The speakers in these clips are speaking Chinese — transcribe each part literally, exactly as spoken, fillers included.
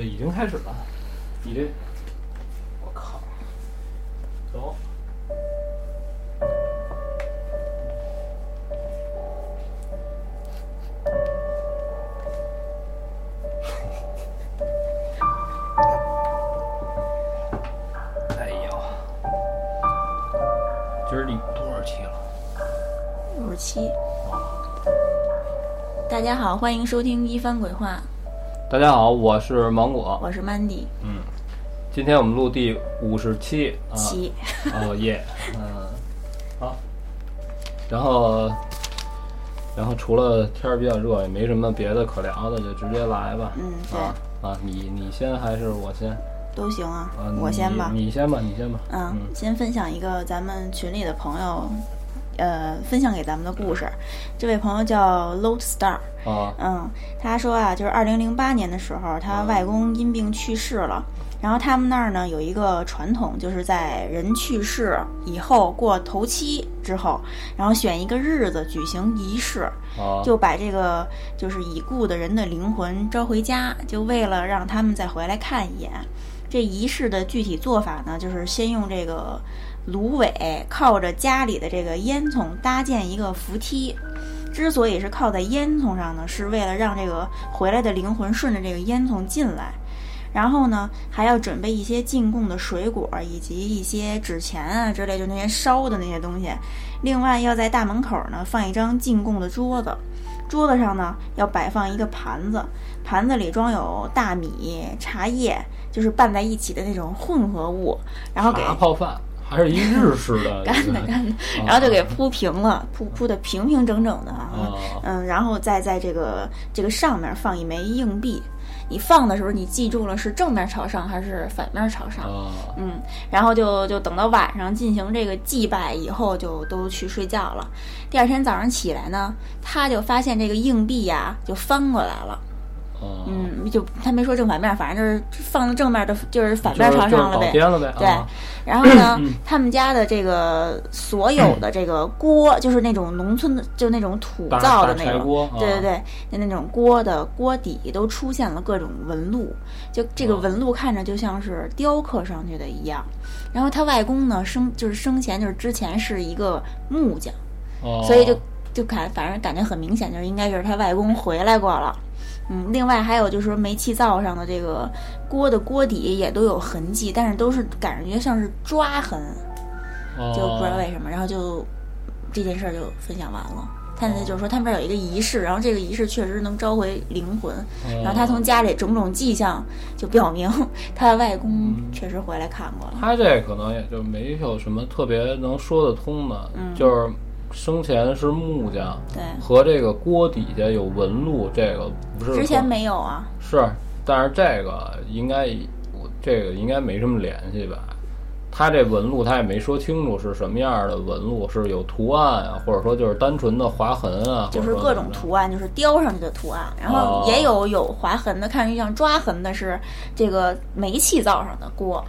这已经开始了。你这，我靠，走。哎呦，今儿你多少期了？五十七。大家好，欢迎收听《一番鬼话》。大家好，我是芒果，我是 Mandy。嗯，今天我们录第五十七期。哦耶，嗯，好。然后，然后除了天儿比较热，也没什么别的可聊的，就直接来吧。嗯，对。啊，啊你你先还是我先？都行啊。啊我先吧。你先吧，你先吧。嗯，嗯先分享一个咱们群里的朋友。呃，分享给咱们的故事，这位朋友叫 LOATSTAR、啊、嗯，他说啊，就是二零零八年的时候，他外公因病去世了。然后他们那儿呢有一个传统，就是在人去世以后过头七之后，然后选一个日子举行仪式，就把这个就是已故的人的灵魂召回家，就为了让他们再回来看一眼。这仪式的具体做法呢，就是先用这个芦苇靠着家里的这个烟囱搭建一个扶梯，之所以是靠在烟囱上呢，是为了让这个回来的灵魂顺着这个烟囱进来。然后呢，还要准备一些进贡的水果以及一些纸钱啊之类，就那些烧的那些东西。另外要在大门口呢放一张进贡的桌子，桌子上呢要摆放一个盘子，盘子里装有大米、茶叶，就是拌在一起的那种混合物，然后给泡饭。还是一日式的干的干的，然后就给铺平了，啊、铺铺的平平整整的啊，嗯，然后再在这个这个上面放一枚硬币。你放的时候，你记住了是正面朝上还是反面朝上？啊、嗯，然后就就等到晚上进行这个祭拜以后，就都去睡觉了。第二天早上起来呢，他就发现这个硬币呀、啊、就翻过来了。嗯，就他没说正反面，反正就是放在正面的，就是反面朝上了呗。就是就是、了呗对、啊，然后呢，他们家的这个所有的这个锅，就是那种农村的，就那种土灶的那种，对对对，啊、那那种锅的锅底都出现了各种纹路，就这个纹路看着就像是雕刻上去的一样。然后他外公呢，生就是生前就是之前是一个木匠，啊、所以就就看反正感觉很明显，就是应该是他外公回来过了。嗯，另外还有就是说煤气灶上的这个锅的锅底也都有痕迹，但是都是感觉像是抓痕，就不知道为什么。然后就这件事儿就分享完了。他就是说他们这儿有一个仪式，然后这个仪式确实能召回灵魂。然后他从家里种种迹象就表明他的外公确实回来看过了。嗯、他这可能也就没有什么特别能说得通的，嗯、就是。生前是木匠，对，和这个锅底下有纹路，这个不是之前没有啊？是，但是这个应该，这个应该没什么联系吧？他这纹路他也没说清楚是什么样的纹路，是有图案啊，或者说就是单纯的划痕啊，就是各种图案，就是雕上去的图案。然后也有有划痕的，看上去像抓痕的是这个煤气灶上的锅，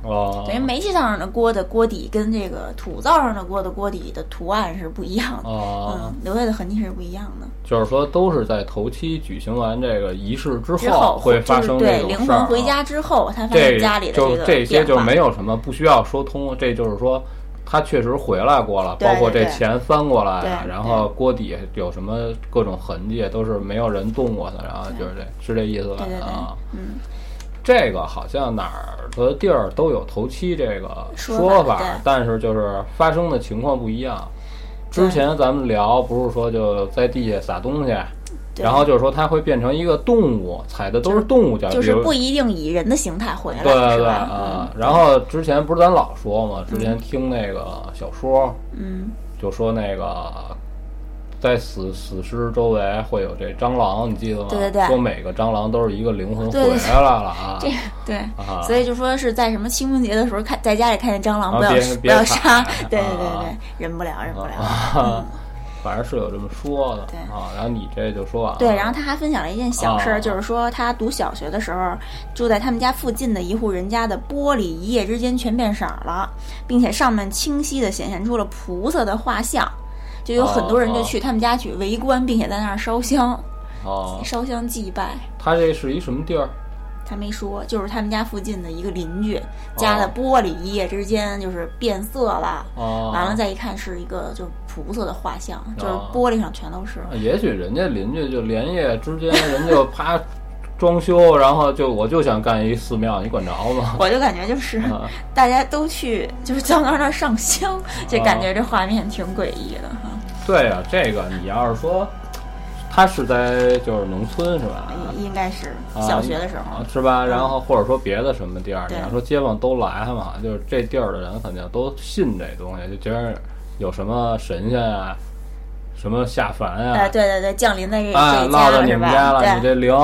等于煤气灶上的锅的锅底跟这个土灶上的锅的锅底的图案是不一样的，嗯，留下的痕迹是不一样的。就是说，都是在头七举行完这个仪式之后会发生这种事儿。对，灵魂回家之后，他发现家里的这个变化，这些就没有什么不需要说。通，这就是说，他确实回来过了，包括这钱翻过来啊，然后锅底有什么各种痕迹，都是没有人动过的，然后就是这是这意思吧？啊，嗯，这个好像哪儿的地儿都有头七这个说法，但是就是发生的情况不一样。之前咱们聊不是说就在地下撒东西。然后就是说，它会变成一个动物，踩的都是动物脚，就是不一定以人的形态回来。对对对啊！然后之前不是咱老说嘛，之前听那个小说，嗯，就说那个在死死尸周围会有这蟑螂，你记得吗？对对对，说每个蟑螂都是一个灵魂回来了啊！这对，所以就说是在什么清明节的时候看在家里看见蟑螂，不要不要杀，对对对对，忍不了忍不了。反正是有这么说的，对啊，然后你这就说完了。对，然后他还分享了一件小事，啊、就是说他读小学的时候，住在他们家附近的一户人家的玻璃一夜之间全变色了，并且上面清晰的显现出了菩萨的画像，就有很多人就去他们家去围观，并且在那儿烧香，啊、烧香祭拜。他这是一什么地儿？他没说，就是他们家附近的一个邻居家的玻璃一夜之间就是变色了，哦、完了再一看是一个就是菩萨的画像，哦、就是玻璃上全都是。也许人家邻居就连夜之间，人就啪装修，然后就我就想干一寺庙，你管着吗？我就感觉就是、嗯、大家都去就是到那儿上香，就感觉这画面挺诡异的哈。对啊，这个你要是说。他是在就是农村是吧？应该是小学的时候、啊、是吧？然后或者说别的什么地儿，你要说街坊都来嘛，就是这地儿的人肯定都信这东西，就觉得有什么神仙啊，什么下凡啊，啊对对对，降临在这、啊、这家落到你们家了，你这灵，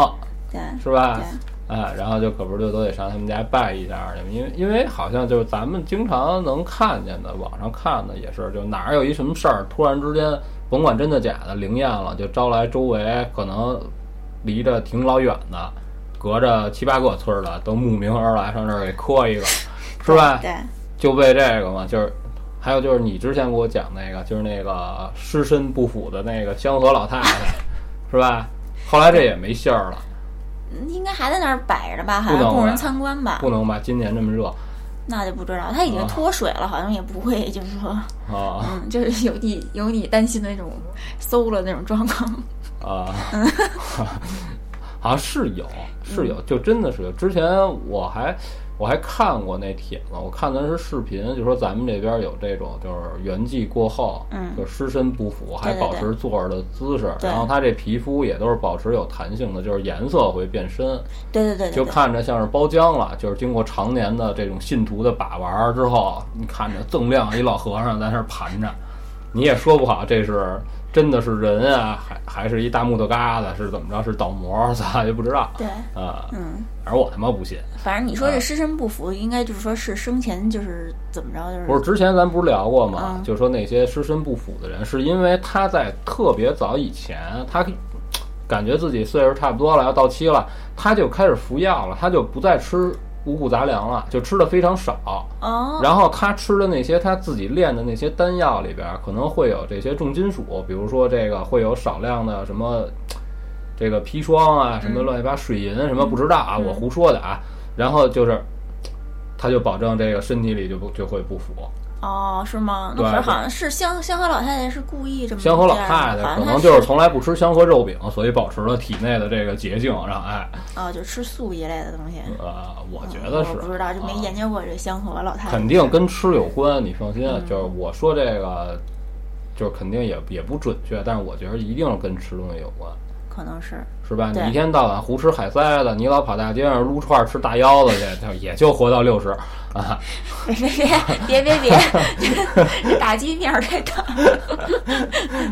对是吧？啊，然后就可不就都得上他们家拜一下去，因为因为好像就是咱们经常能看见的，网上看的也是，就哪有一什么事儿，突然之间甭管真的假的灵验了，就招来周围可能离着挺老远的，隔着七八个村的都慕名而来，上这儿给磕一个，是吧？对，就被这个嘛，就是还有就是你之前给我讲那个，就是那个尸身不腐的那个香河老太太，是吧？后来这也没信儿了。应该还在那儿摆着吧，还供人参观吧。不能吧，今年这么热，那就不知道。它已经脱水了，啊、好像也不会，就是说，啊、嗯，就是有你有你担心的那种馊了那种状况啊。嗯、啊，是有是有，就真的是有。之前我还我还看过那帖子，我看的是视频，就说咱们这边有这种，就是圆寂过后，嗯，就尸身不腐，还保持坐着的姿势，对对对，然后他这皮肤也都是保持有弹性的，就是颜色会变深，对对 对, 对, 对, 对，就看着像是包浆了，就是经过常年的这种信徒的把玩之后，你看着锃亮一老和尚在那盘着，你也说不好这是真的是人啊，还还是一大木头疙瘩，是怎么着？是倒模，咱也不知道。对，啊、呃，嗯，而我他妈不信。反正你说这尸身不腐，呃、应该就是说是生前就是怎么着？就是不是之前咱不是聊过吗？嗯、就说那些尸身不腐的人，是因为他在特别早以前，他感觉自己岁数差不多了，要到期了，他就开始服药了，他就不再吃五谷杂粮了，就吃的非常少。哦，然后他吃的那些他自己炼的那些丹药里边可能会有这些重金属，比如说这个会有少量的什么这个砒霜啊，什么乱七八水银什么，不知道啊，我胡说的啊。然后就是他就保证这个身体里就不就会不腐。哦，是吗？那可是好像是香香河老太太是故意这么。香河老太太可能就是从来不吃香河肉饼，所以保持了体内的这个洁净，让哎。哦，就吃素一类的东西。呃，我觉得是。嗯、我不知道，就没研究过这香河老太太。肯定跟吃有关，你放心。嗯、就是我说这个，就是肯定也也不准确，但是我觉得一定是跟吃东西有关。可能是。是吧？你一天到晚胡吃海塞的，你老跑大街上撸串吃大腰子去，也就活到六十啊！别别别别别，这打击面太大、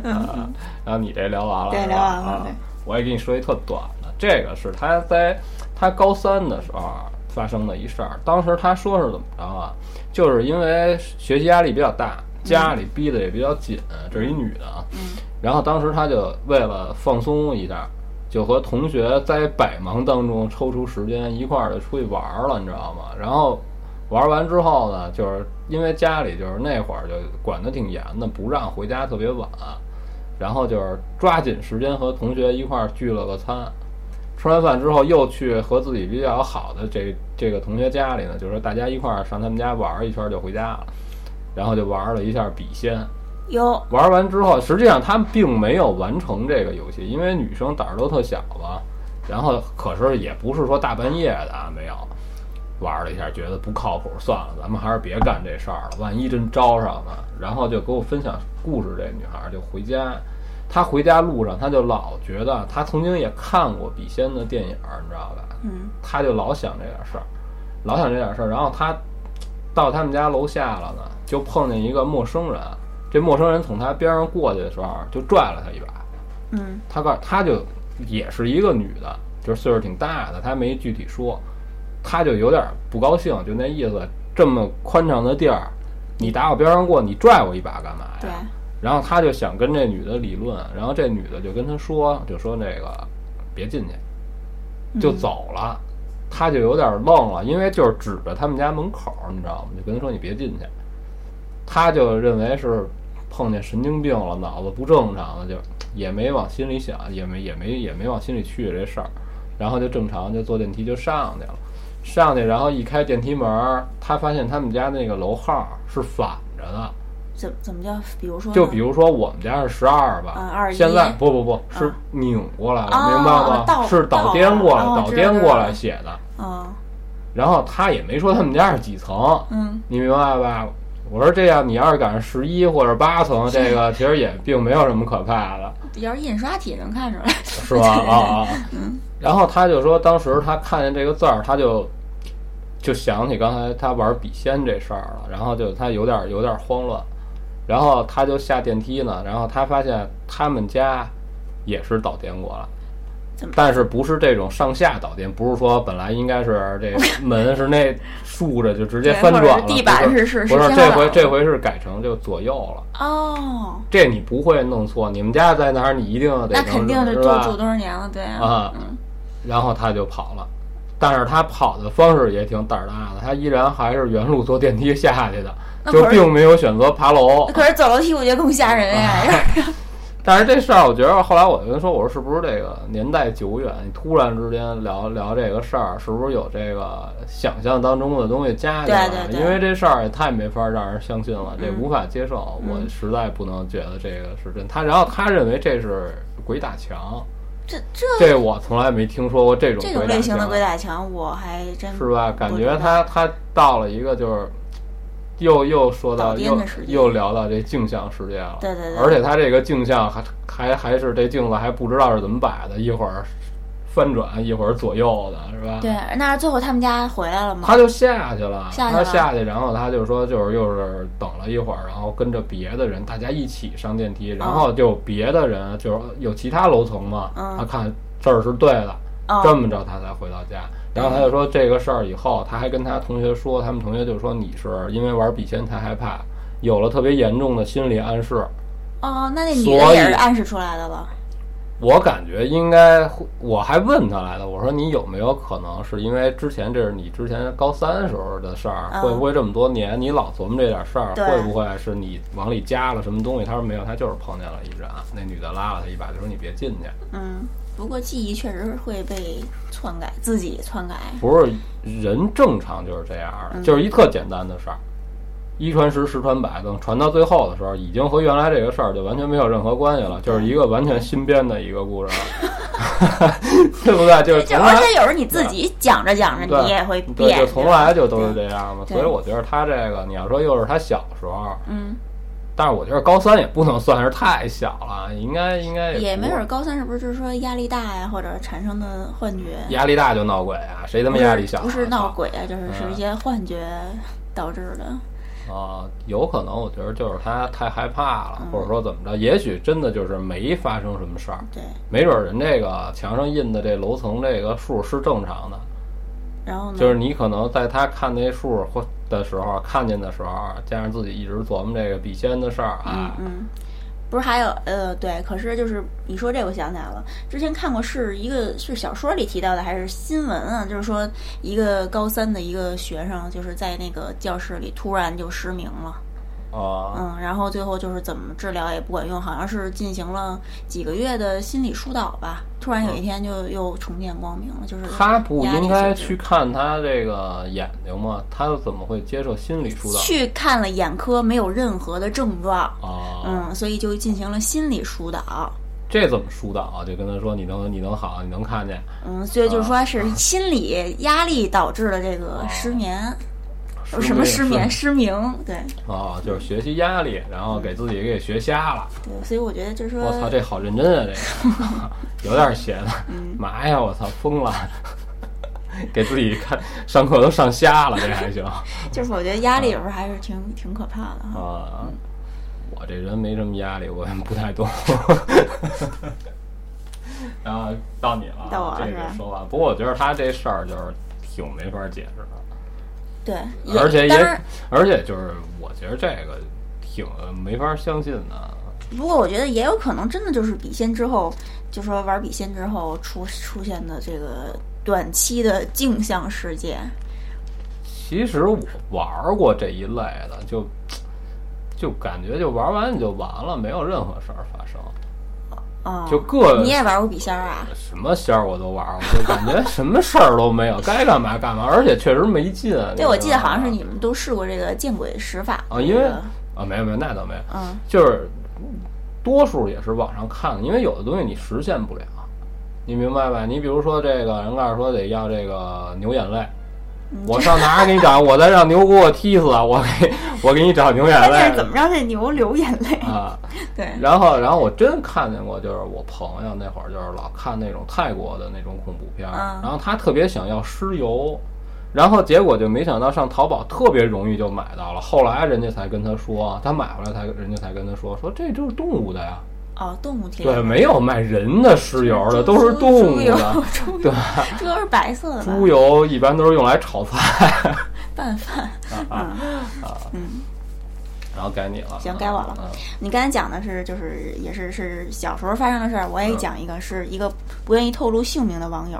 啊。然后你这聊完了，对，聊完了。啊、我也给你说一特短的，这个是他在他高三的时候发生的一事儿。当时他说是怎么着啊？就是因为学习压力比较大，家里逼得也比较紧，嗯、这是一女的啊。嗯、然后当时他就为了放松一下。就和同学在百忙当中抽出时间一块儿的出去玩了，你知道吗？然后玩完之后呢，就是因为家里就是那会儿就管得挺严的，不让回家特别晚，然后就是抓紧时间和同学一块儿聚了个餐，吃完饭之后又去和自己比较好的这这个同学家里呢，就是大家一块儿上他们家玩一圈就回家了，然后就玩了一下笔仙。有玩完之后，实际上他们并没有完成这个游戏，因为女生胆儿都特小吧。然后可是也不是说大半夜的啊，没有玩了一下，觉得不靠谱，算了，咱们还是别干这事儿了，万一真招上呢。然后就给我分享故事，这女孩就回家，她回家路上，她就老觉得她曾经也看过笔仙的电影，你知道吧？嗯，她就老想这点事儿，老想这点事儿。然后她到他们家楼下了呢，就碰见一个陌生人。这陌生人从他边上过去的时候，就拽了他一把。嗯，他告他就也是一个女的，就是岁数挺大的，他没具体说，他就有点不高兴，就那意思，这么宽敞的地儿，你打我边上过，你拽我一把干嘛呀？对。然后他就想跟这女的理论，然后这女的就跟他说，就说那个别进去，就走了。嗯、他就有点愣了，因为就是指着他们家门口，你知道吗？就跟他说你别进去，他就认为是。碰见神经病了，脑子不正常了，就也没往心里想，也没也没也没往心里去这事儿。然后就正常就坐电梯就上去了，上去然后一开电梯门，他发现他们家那个楼号是反着的。怎怎么叫？比如说，就比如说我们家是十二吧，嗯、二十一现在不不不是拧过来了，啊、明白吗？啊、是倒颠过来，倒颠过来写的。嗯。然后他也没说他们家是几层，嗯，你明白吧？我说这样，你要是赶上十一或者八层，这个其实也并没有什么可怕的。要是印刷体能看出来，是吧？啊啊。嗯。然后他就说，当时他看见这个字儿，他就。就想起刚才他玩笔仙这事儿了，然后就他有点有点慌乱，然后他就下电梯呢，然后他发现他们家也是倒颠过了，但是不是这种上下倒颠，不是说本来应该是这门是那竖着就直接翻转了，地板是是不是这回这回是改成就左右了哦，这你不会弄错，你们家在哪儿你一定得那肯定是住住多少年了，对啊，嗯，然后他就跑了。但是他跑的方式也挺胆儿大的，他依然还是原路坐电梯下去的，就并没有选择爬楼。可是走楼梯我觉得更吓人呀、啊啊。但是这事儿，我觉得后来我就跟说，我说是不是这个年代久远，你突然之间聊聊这个事儿，是不是有这个想象当中的东西加进来？对对对。因为这事儿也太没法让人相信了，这无法接受，嗯、我实在不能觉得这个是真。他然后他认为这是鬼打墙。这这这我从来没听说过这种这种类型的鬼打墙，我还真是吧？感觉他他到了一个就是又又说到又又聊到这镜像世界了，对对对，而且他这个镜像还还还是这镜子还不知道是怎么摆的，一会儿翻转，一会儿左右的，是吧？对，那最后他们家回来了吗？他就下去了，下去了他下去，然后他就说就是又是等了一会儿，然后跟着别的人，大家一起上电梯，然后就别的人就是有其他楼层嘛，嗯、他看这儿是对的，嗯、这么着他才回到家。然后他就说这个事儿以后，他还跟他同学说，他们同学就说你是因为玩笔仙太害怕，有了特别严重的心理暗示。哦，那那女的也是暗示出来的了。我感觉应该，我还问他来的，我说你有没有可能是因为之前这是你之前高三时候的事儿，会不会这么多年你老琢磨这点事儿，会不会是你往里加了什么东西？他说没有，他就是碰见了一人，那女的拉了他一把，就说你别进去。嗯，不过记忆确实会被篡改，自己篡改。不是人正常就是这样的，就是一特简单的事儿。一传十，十传百，等传到最后的时候，已经和原来这个事儿就完全没有任何关系了，就是一个完全新编的一个故事，对不对？就是而且有时候你自己讲着讲着，你也会变，对，就从来就都是这样嘛。所以我觉得他这个，你要说又是他小时候，嗯，但是我觉得高三也不能算是太小了，应该应该 也, 也没准高三是不是就是说压力大呀，或者产生的幻觉？压力大就闹鬼啊？谁他妈压力小、啊？不是闹鬼啊，就是是一些幻觉导致的。啊、呃，有可能，我觉得就是他太害怕了，或者说怎么着，也许真的就是没发生什么事儿，对，没准人这个墙上印的这楼层这个数是正常的，然后呢，就是你可能在他看那数或的时候，看见的时候，加上自己一直琢磨这个笔仙的事儿啊，嗯。嗯不是还有呃对，可是就是你说这个我想起来了，之前看过是一个是小说里提到的还是新闻啊，就是说一个高三的一个学生就是在那个教室里突然就失明了啊，嗯，然后最后就是怎么治疗也不管用，好像是进行了几个月的心理疏导吧，突然有一天就又重见光明了，就是他不应该去看他这个眼睛吗？他又怎么会接受心理疏导？去看了眼科，没有任何的症状啊，嗯，所以就进行了心理疏导。这怎么疏导啊？就跟他说你能你能好，你能看见，嗯，所以就是说是心理压力导致了这个失眠。啊啊有什么失眠失明？对，哦，就是学习压力，然后给自己给学瞎了。对，所以我觉得就是说，我操，这好认真啊，这个有点闲，妈呀，我操，疯了，给自己看上课都上瞎了，这还行。就是我觉得压力有时候还是挺、嗯、挺可怕的哈。啊、嗯，我这人没什么压力，我不太懂。然后到你了，到我这个说完。不过我觉得他这事儿就是挺没法解释的。对，而且也，而且就是，我觉得这个挺没法相信的。不过我觉得也有可能，真的就是笔仙之后，就说玩笔仙之后出出现的这个短期的镜像世界。其实我玩过这一类的，就就感觉就玩完你就完了，没有任何事儿发生。哦，就各你也玩过笔仙啊？什么仙我都玩，我就感觉什么事儿都没有，该干嘛干嘛，而且确实没劲。对，我记得好像是你们都试过这个见鬼使法啊，因为啊，没有没有，那倒没有，嗯，就是多数也是网上看的，因为有的东西你实现不了，你明白吧？你比如说这个人告诉说得要这个牛眼泪。我上哪儿给你找？我再让牛给我踢死啊！我给我给你找牛眼泪。但是怎么让这牛流眼泪啊？对。然后，然后我真看见过，就是我朋友那会儿就是老看那种泰国的那种恐怖片，嗯、然后他特别想要尸油，然后结果就没想到上淘宝特别容易就买到了。后来人家才跟他说，他买回来才人家才跟他说，说这就是动物的呀。哦，动物贴对，没有卖人的尸油的，都是动物的，对，这都是白色的。猪油一般都是用来炒菜、拌饭啊啊嗯。然后该你了，行，该我了。嗯、你刚才讲的是，就是也是是小时候发生的事儿，我也讲一个，是一个不愿意透露姓名的网友，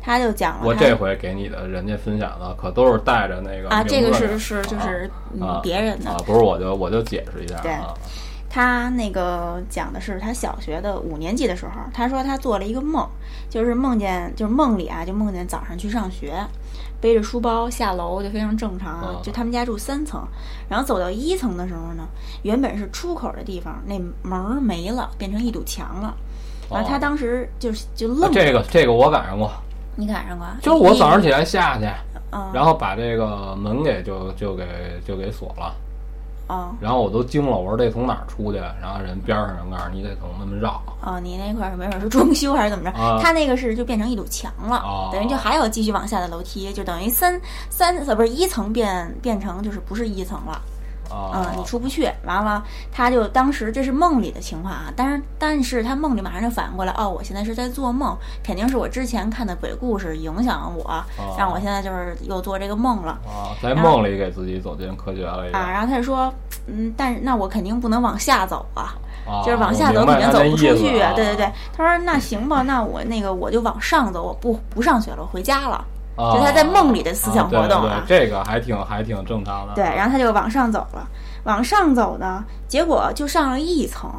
他就讲了。我这回给你的人家分享的可都是带着那个啊，这个是是就是、啊、别人的、啊啊，不是我就我就解释一下对。啊他那个讲的是他小学的五年级的时候，他说他做了一个梦，就是梦见就是梦里啊，就梦见早上去上学，背着书包下楼就非常正常啊。就他们家住三层，然后走到一层的时候呢，原本是出口的地方那门没了，变成一堵墙了。然后他当时就是就愣了。这个这个我赶上过，你赶上过？就是我早上起来下去，然后把这个门给就就给就给锁了。哦、然后我都惊了，我说这从哪儿出去？然后人边上人告诉你得从那么绕。哦，你那块儿没准是装修还是怎么着？啊、他那个是就变成一堵墙了，哦、等于就还有继续往下的楼梯，就等于三三不是一层变变成就是不是一层了。嗯，你出不去，完了，他就当时这是梦里的情况啊，但是但是他梦里马上就反应过来，哦，我现在是在做梦，肯定是我之前看的鬼故事影响我，哦、让我现在就是又做这个梦了。啊、哦，在梦里给自己走进科学了一。啊，然后他就说，嗯，但是那我肯定不能往下走啊，啊就是往下走肯定走不出去、啊。对对对，他说那行吧，那我那个我就往上走，我不不上学了，我回家了。就他在梦里的思想活动啊，啊对对这个还挺还挺正常的。对，然后他就往上走了，往上走呢，结果就上了一层，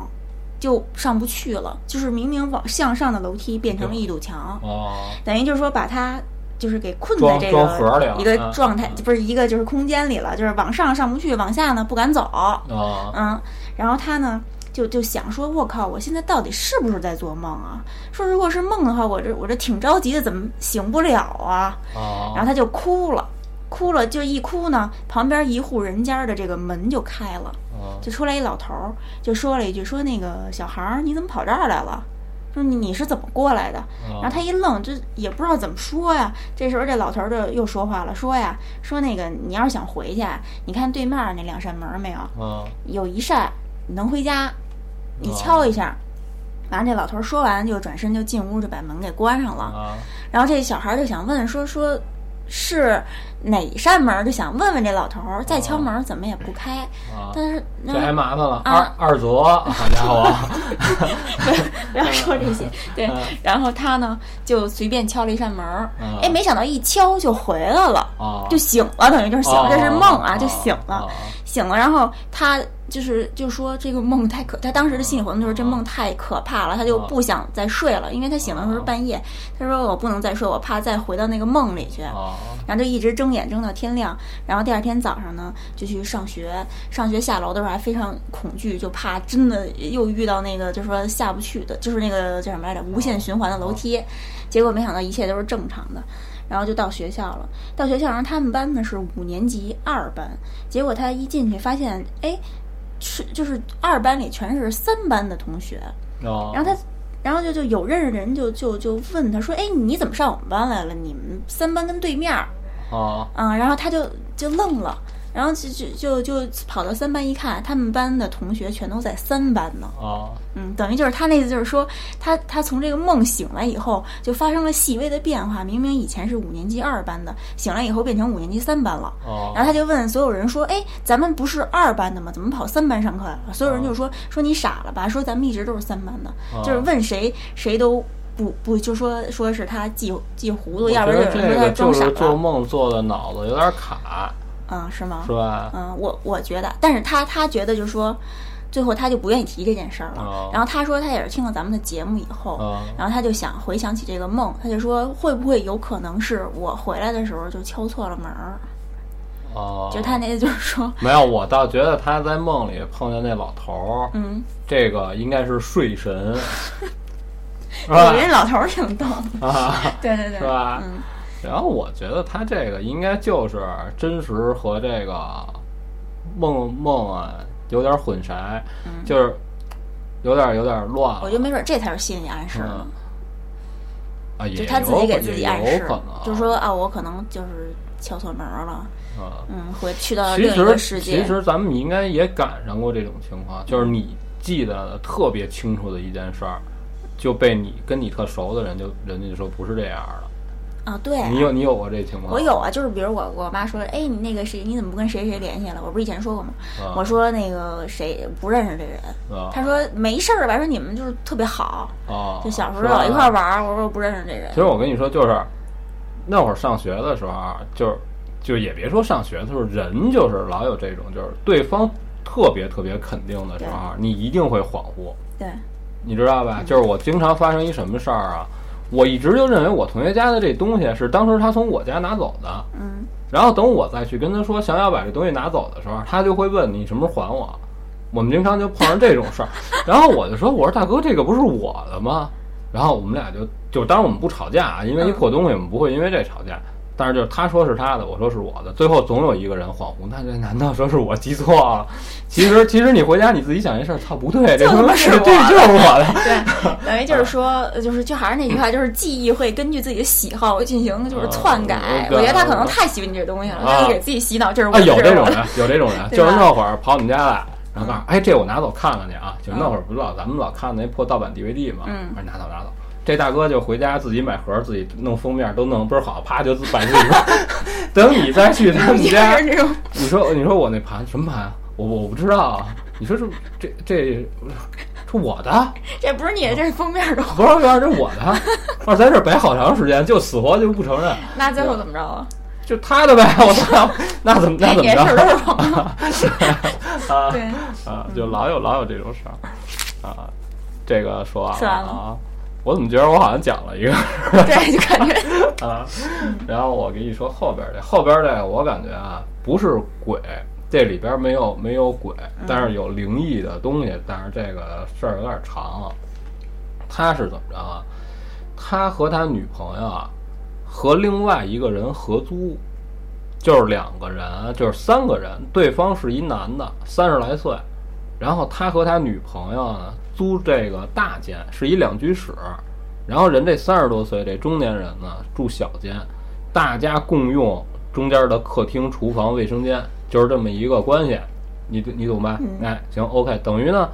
就上不去了，就是明明往向上的楼梯变成了一堵墙，哦，等于就是说把他就是给困在这个一个状态，嗯、不是一个就是空间里了，就是往上上不去，往下呢不敢走，哦、嗯，然后他呢。就就想说，我靠，我现在到底是不是在做梦啊？说如果是梦的话，我这我这挺着急的，怎么醒不了啊？然后他就哭了，哭了就一哭呢，旁边一户人家的这个门就开了，就出来一老头，就说了一句，说那个小孩你怎么跑这儿来了？说你你是怎么过来的？然后他一愣，就也不知道怎么说呀。这时候这老头就又说话了，说呀，说那个你要是想回去，你看对面那两扇门没有？有一扇你能回家。你敲一下，完了这老头说完就转身就进屋，就把门给关上了。啊、然后这小孩就想问说说是哪扇门，就想问问这老头再敲门怎么也不开。啊、但是这还麻烦了，啊、二二左，好家伙！不要说这些。对，啊、然后他呢就随便敲了一扇门，哎、啊，没想到一敲就回来了，啊、就醒了，等于就是醒了，啊、这是梦啊，啊就醒了，啊、醒了。然后他。就是就说这个梦太可，他当时的心理活动就是这梦太可怕了，他就不想再睡了，因为他醒的时候是半夜，他说我不能再睡，我怕再回到那个梦里去，然后就一直睁眼睁到天亮，然后第二天早上呢就去上学，上学下楼的时候还非常恐惧，就怕真的又遇到那个就是说下不去的，就是那个叫什么来着，无限循环的楼梯，结果没想到一切都是正常的。然后就到学校了，到学校然后他们班呢是五年级二班，结果他一进去发现哎。是就是二班里全是三班的同学，哦、然后他，然后就就有认识的人就就就问他说，哎，你怎么上我们班来了？你们三班跟对面，哦，嗯，然后他就就愣了，然后就就就就跑到三班一看，他们班的同学全都在三班呢，哦，嗯，等于就是他那次就是说他他从这个梦醒来以后就发生了细微的变化，明明以前是五年级二班的，醒来以后变成五年级三班了，哦，然后他就问所有人说，哎，咱们不是二班的吗？怎么跑三班上课了？所有人就说说你傻了吧，说咱们一直都是三班的，就是问谁谁都。不不，就说说是他记记糊涂，要不然就是他装傻了。做梦做的脑子有点卡。嗯，是吗？是吧？嗯，我我觉得，但是他他觉得就是说，最后他就不愿意提这件事儿了、哦、然后他说他也是听了咱们的节目以后、哦、然后他就想回想起这个梦，他就说会不会有可能是我回来的时候就敲错了门儿。哦，就他那个就是说没有，我倒觉得他在梦里碰见那老头儿，嗯，这个应该是睡神。有人老头儿挺逗啊，对对对，是吧？嗯，然后我觉得他这个应该就是真实和这个梦梦啊有点混淆、嗯，就是有点有点乱。我觉得没准这才是心理暗示。嗯啊、就他自己给自己暗示，就说啊，我可能就是敲错门了，嗯，会去到另一个世界。其实咱们应该也赶上过这种情况，就是你记得特别清楚的一件事儿，就被你跟你特熟的人就人家就说不是这样的啊。对啊，你有你有过这情况？我有啊，就是比如我我妈说，哎，你那个谁，你怎么不跟谁谁联系了？我不是以前说过吗？啊、我说那个谁不认识这人，啊、他说没事儿吧，说你们就是特别好啊，就小时候老一块玩、啊。我说不认识这人。其实我跟你说，就是那会儿上学的时候，就是就也别说上学的时候，人就是老有这种，就是对方特别特别肯定的时候，你一定会恍惚。对。你知道吧？就是我经常发生一什么事儿啊，我一直就认为我同学家的这东西是当时他从我家拿走的，嗯，然后等我再去跟他说想要把这东西拿走的时候，他就会问你什么时候还我。我们经常就碰上这种事儿，然后我就说，我说大哥，这个不是我的吗？然后我们俩就就当然我们不吵架啊，因为一破东西我们不会因为这吵架，但是就是他说是他的，我说是我的，最后总有一个人恍惚，那这难道说是我记错了？其实其实你回家你自己想一事，操，不对，这他妈是我的，这就是我的。对，等于就是说，就是就还是那句话，就是记忆会根据自己的喜好进行就是篡改。嗯、我觉得他可能太喜欢你这东西了，他、嗯、给自己洗脑，这是我的、啊。有这种人，有这种人，就是那会儿跑我们家来，然后告诉哎，这我拿走看看去啊，就那会儿不老咱们老看那破盗版 D V D 嘛，嗯，拿走拿走。这大哥就回家自己买盒，自己弄封面都弄倍儿好，啪就自摆自己。等你再去他们家，你说你说我那盘什么盘、啊？我我不知道啊。你说这这这这我的？这不是你的，这是封面的。不是不是，这我的。我在这摆好长时间，就死活就不承认。那最后怎么着啊？就他的呗，我操！那怎么那怎么着？都是我啊，对啊，就老有老有这种事儿啊。这个说完了啊。我怎么觉得我好像讲了一个对就感觉啊，然后我跟你说后边这后边这我感觉啊不是鬼，这里边没有没有鬼，但是有灵异的东西，但是这个事儿有点长了。他是怎么着啊，他和他女朋友啊和另外一个人合租，就是两个人就是三个人，对方是一男的三十来岁，然后他和他女朋友呢租这个大间，是一两居室，然后人这三十多岁这中年人呢住小间，大家共用中间的客厅、厨房、卫生间，就是这么一个关系，你你懂吧？哎，行 ，OK， 等于呢，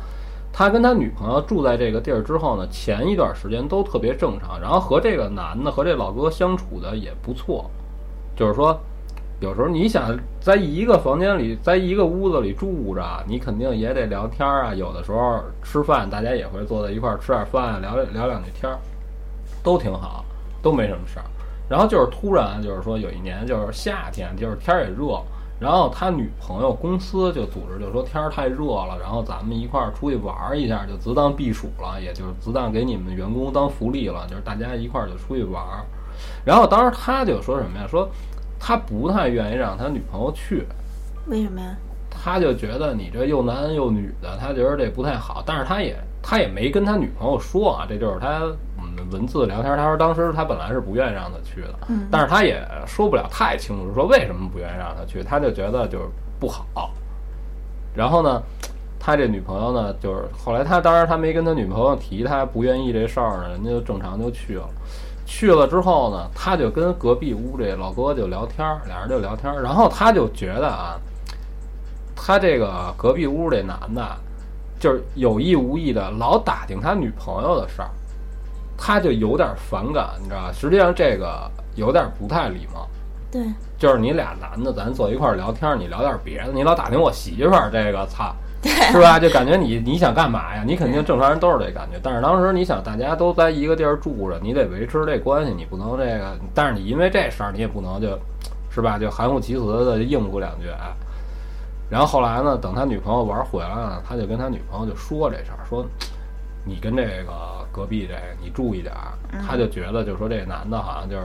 他跟他女朋友住在这个地儿之后呢，前一段时间都特别正常，然后和这个男的和这老哥相处的也不错，就是说。有时候你想在一个房间里，在一个屋子里住着，你肯定也得聊天啊。有的时候吃饭，大家也会坐在一块儿吃点饭，聊聊两句天，都挺好，都没什么事儿。然后就是突然，就是说有一年就是夏天，就是天也热，然后他女朋友公司就组织，就说天太热了，然后咱们一块儿出去玩一下，就只当避暑了，也就是只当给你们员工当福利了，就是大家一块儿就出去玩。然后当时他就说什么呀？说。他不太愿意让他女朋友去，为什么呀？他就觉得你这又男人又女的，他觉得这不太好。但是他也他也没跟他女朋友说啊，这就是他嗯文字聊天。他说当时他本来是不愿意让他去的，嗯、但是他也说不了太清楚，说为什么不愿意让他去，他就觉得就是不好。然后呢，他这女朋友呢，就是后来他当然他没跟他女朋友提他不愿意这事儿呢，人家就正常就去了。去了之后呢，他就跟隔壁屋这老哥就聊天，俩人就聊天，然后他就觉得啊，他这个隔壁屋这男的，就是有意无意的老打听他女朋友的事儿，他就有点反感，你知道吧？实际上这个有点不太礼貌。对，就是你俩男的，咱坐一块儿聊天，你聊点别的，你老打听我媳妇儿，这个操。是吧？就感觉你你想干嘛呀？你肯定正常人都是这感觉，但是当时你想，大家都在一个地儿住着，你得维持这关系，你不能这个。但是你因为这事儿，你也不能就是吧，就含糊其辞的应付两句。然后后来呢，等他女朋友玩回来了，他就跟他女朋友就说这事儿，说你跟这个隔壁这你注意点。他就觉得就说这男的好像就是，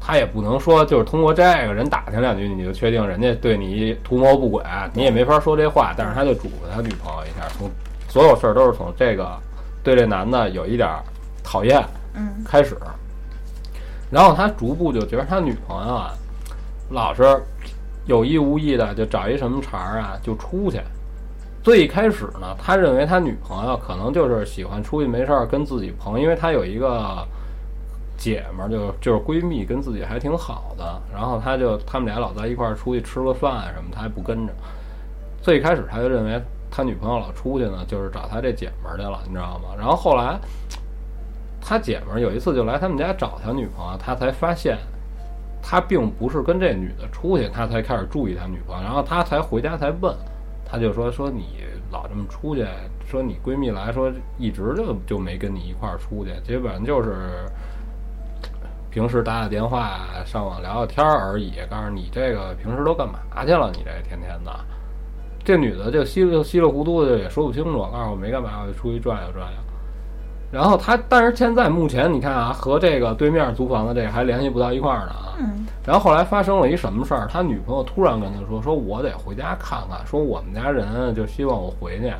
他也不能说就是通过这个人打听两句你就确定人家对你图谋不轨，你也没法说这话。但是他就嘱咐他女朋友一下，从所有事儿都是从这个对这男的有一点讨厌嗯开始。然后他逐步就觉得他女朋友啊老是有意无意的就找一什么茬啊就出去。最开始呢，他认为他女朋友可能就是喜欢出去没事儿跟自己朋友，因为他有一个姐们儿，就就是闺蜜，跟自己还挺好的。然后他就他们俩老在一块儿出去吃个饭什么，他还不跟着。最开始他就认为他女朋友老出去呢，就是找他这姐们儿去了，你知道吗？然后后来他姐们儿有一次就来他们家找他女朋友，他才发现他并不是跟这女的出去，他才开始注意他女朋友。然后他才回家才问。他就说说你老这么出去，说你闺蜜来说一直就就没跟你一块儿出去，基本就是平时打打电话上网聊聊天而已，告诉你这个平时都干嘛去了，你这天天的。这女的就稀里稀里糊涂的也说不清楚，告诉我没干嘛，我就出去转悠转悠。然后他但是现在目前你看啊，和这个对面租房的这个还联系不到一块儿呢啊。嗯，然后后来发生了一什么事儿，他女朋友突然跟他说说我得回家看看，说我们家人就希望我回去。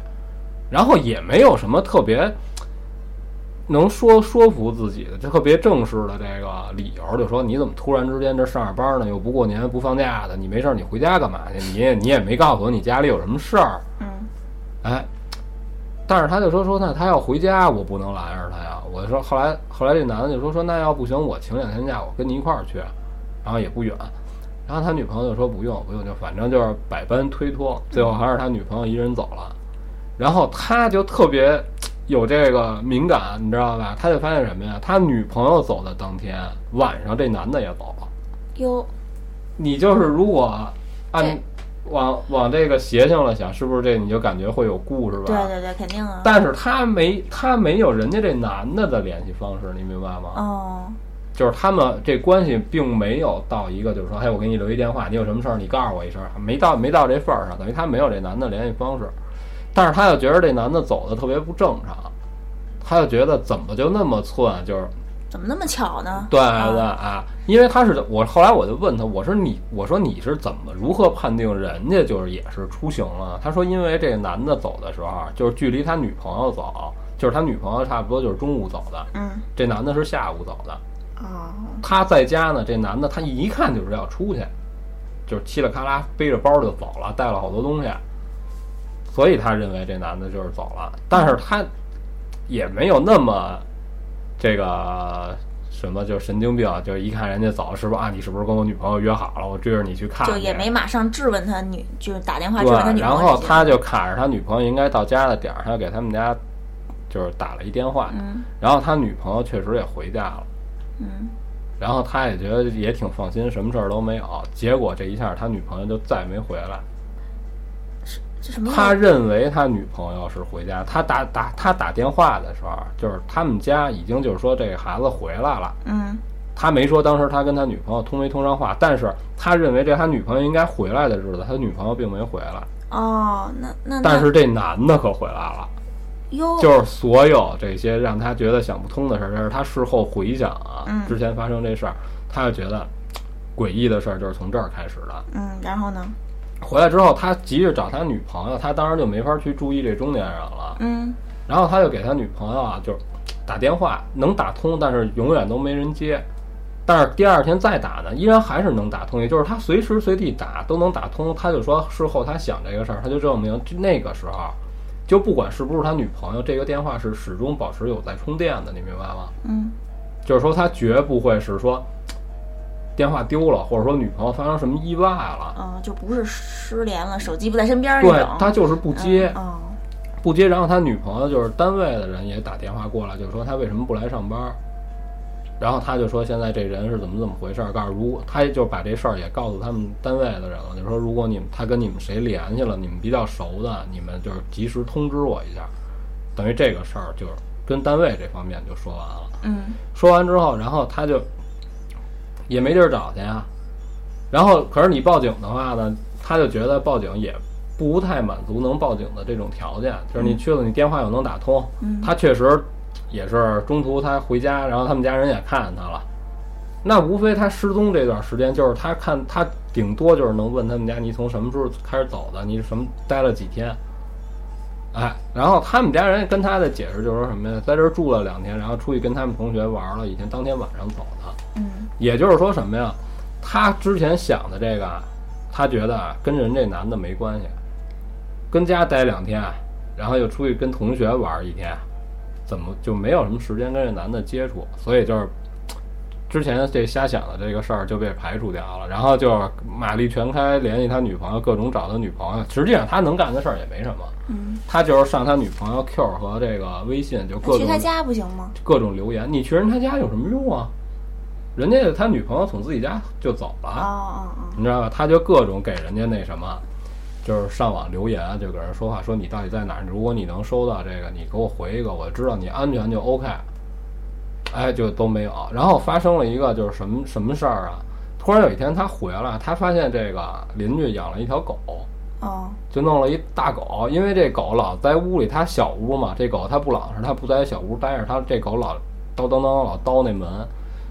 然后也没有什么特别能说说服自己的就特别正式的这个理由，就说你怎么突然之间这上班呢，又不过年不放假的，你没事儿你回家干嘛去，你也你也没告诉我你家里有什么事儿。嗯，哎，但是他就说说那他要回家我不能拦着他呀。我说后来后来这男的就说说那要不行我请两天假我跟你一块儿去，然后也不远。然后他女朋友就说不用不用，就反正就是百般推脱，最后还是他女朋友一人走了。然后他就特别有这个敏感，你知道吧，他就发现什么呀，他女朋友走的当天晚上这男的也走了哟。你就是如果按往往这个邪性了想，是不是这你就感觉会有故事吧？对对对，肯定啊。但是他没他没有人家这男的的联系方式，你明白吗？哦，就是他们这关系并没有到一个就是说，哎，我给你留一电话，你有什么事儿你告诉我一声，没到没到这份儿上，等于他没有这男的联系方式。但是他就觉得这男的走的特别不正常，他就觉得怎么就那么寸，就是怎么那么巧呢？对对啊，因为他是我后来我就问他，我说你我说你是怎么如何判定人家就是也是出行了？他说因为这个男的走的时候，就是距离他女朋友走，就是他女朋友差不多就是中午走的，嗯，这男的是下午走的。他在家呢，这男的他一看就是要出去，就是嘁哩喀啦背着包就走了，带了好多东西，所以他认为这男的就是走了。但是他也没有那么这个什么就是神经病，就是一看人家走是不是啊，你是不是跟我女朋友约好了，我追着你去看，就也没马上质问他女，就是打电话质问他女朋友。然后他就卡着他女朋友应该到家的点儿，他给他们家就是打了一电话，嗯，然后他女朋友确实也回家了。嗯，然后他也觉得也挺放心，什么事儿都没有。结果这一下他女朋友就再没回来。这什么？他认为他女朋友是回家，他打打他打电话的时候，就是他们家已经就是说这个孩子回来了。嗯，他没说当时他跟他女朋友通没通上话，但是他认为这他女朋友应该回来的日子，他女朋友并没回来。哦，那 那, 那但是这男的可回来了。就是所有这些让他觉得想不通的事儿，但是他事后回想啊，嗯，之前发生这事儿，他就觉得诡异的事儿就是从这儿开始的。嗯，然后呢？回来之后，他急着找他女朋友，他当然就没法去注意这中年人了。嗯，然后他就给他女朋友啊，就打电话能打通，但是永远都没人接。但是第二天再打呢，依然还是能打通，也就是他随时随地打都能打通。他就说事后他想这个事儿，他就证明那个时候。就不管是不是他女朋友，这个电话是始终保持有在充电的，你明白吗？嗯，就是说他绝不会是说电话丢了，或者说女朋友发生什么意外了，嗯，就不是失联了，手机不在身边那种。对，他就是不接，嗯哦，不接。然后他女朋友就是单位的人也打电话过来，就是说他为什么不来上班，然后他就说现在这人是怎么怎么回事，告诉如果他就把这事儿也告诉他们单位的人了，就说如果你们他跟你们谁联系了，你们比较熟的，你们就是及时通知我一下，等于这个事儿就是跟单位这方面就说完了。嗯，说完之后，然后他就也没地儿找去啊。然后可是你报警的话呢，他就觉得报警也不太满足能报警的这种条件，就是你去了，你电话又能打通。嗯，他确实也是中途他回家，然后他们家人也看见他了。那无非他失踪这段时间，就是他看他顶多就是能问他们家你从什么时候开始走的，你什么待了几天。哎，然后他们家人跟他的解释就是什么呀，在这儿住了两天，然后出去跟他们同学玩了一天，当天晚上走的。嗯，也就是说什么呀，他之前想的这个，他觉得跟人这男的没关系，跟家待两天，然后又出去跟同学玩一天，怎么就没有什么时间跟这男的接触，所以就是之前这瞎想的这个事儿就被排除掉了，然后就马力全开联系他女朋友，各种找他女朋友。实际上他能干的事儿也没什么，嗯，他就是上他女朋友 Q 和这个微信，就各种去他家不行吗？各种留言，你去人他家有什么用啊？人家他女朋友从自己家就走了，哦哦哦，你知道吧？他就各种给人家那什么，就是上网留言，就给人说话，说你到底在哪儿？如果你能收到这个，你给我回一个，我知道你安全就 OK。哎，就都没有。然后发生了一个就是什么什么事儿啊？突然有一天他回来，他发现这个邻居养了一条狗，哦，就弄了一大狗。因为这狗老在屋里，他小屋嘛，这狗他不老实，他不在小屋待着，他这狗老叨叨叨老叨那门。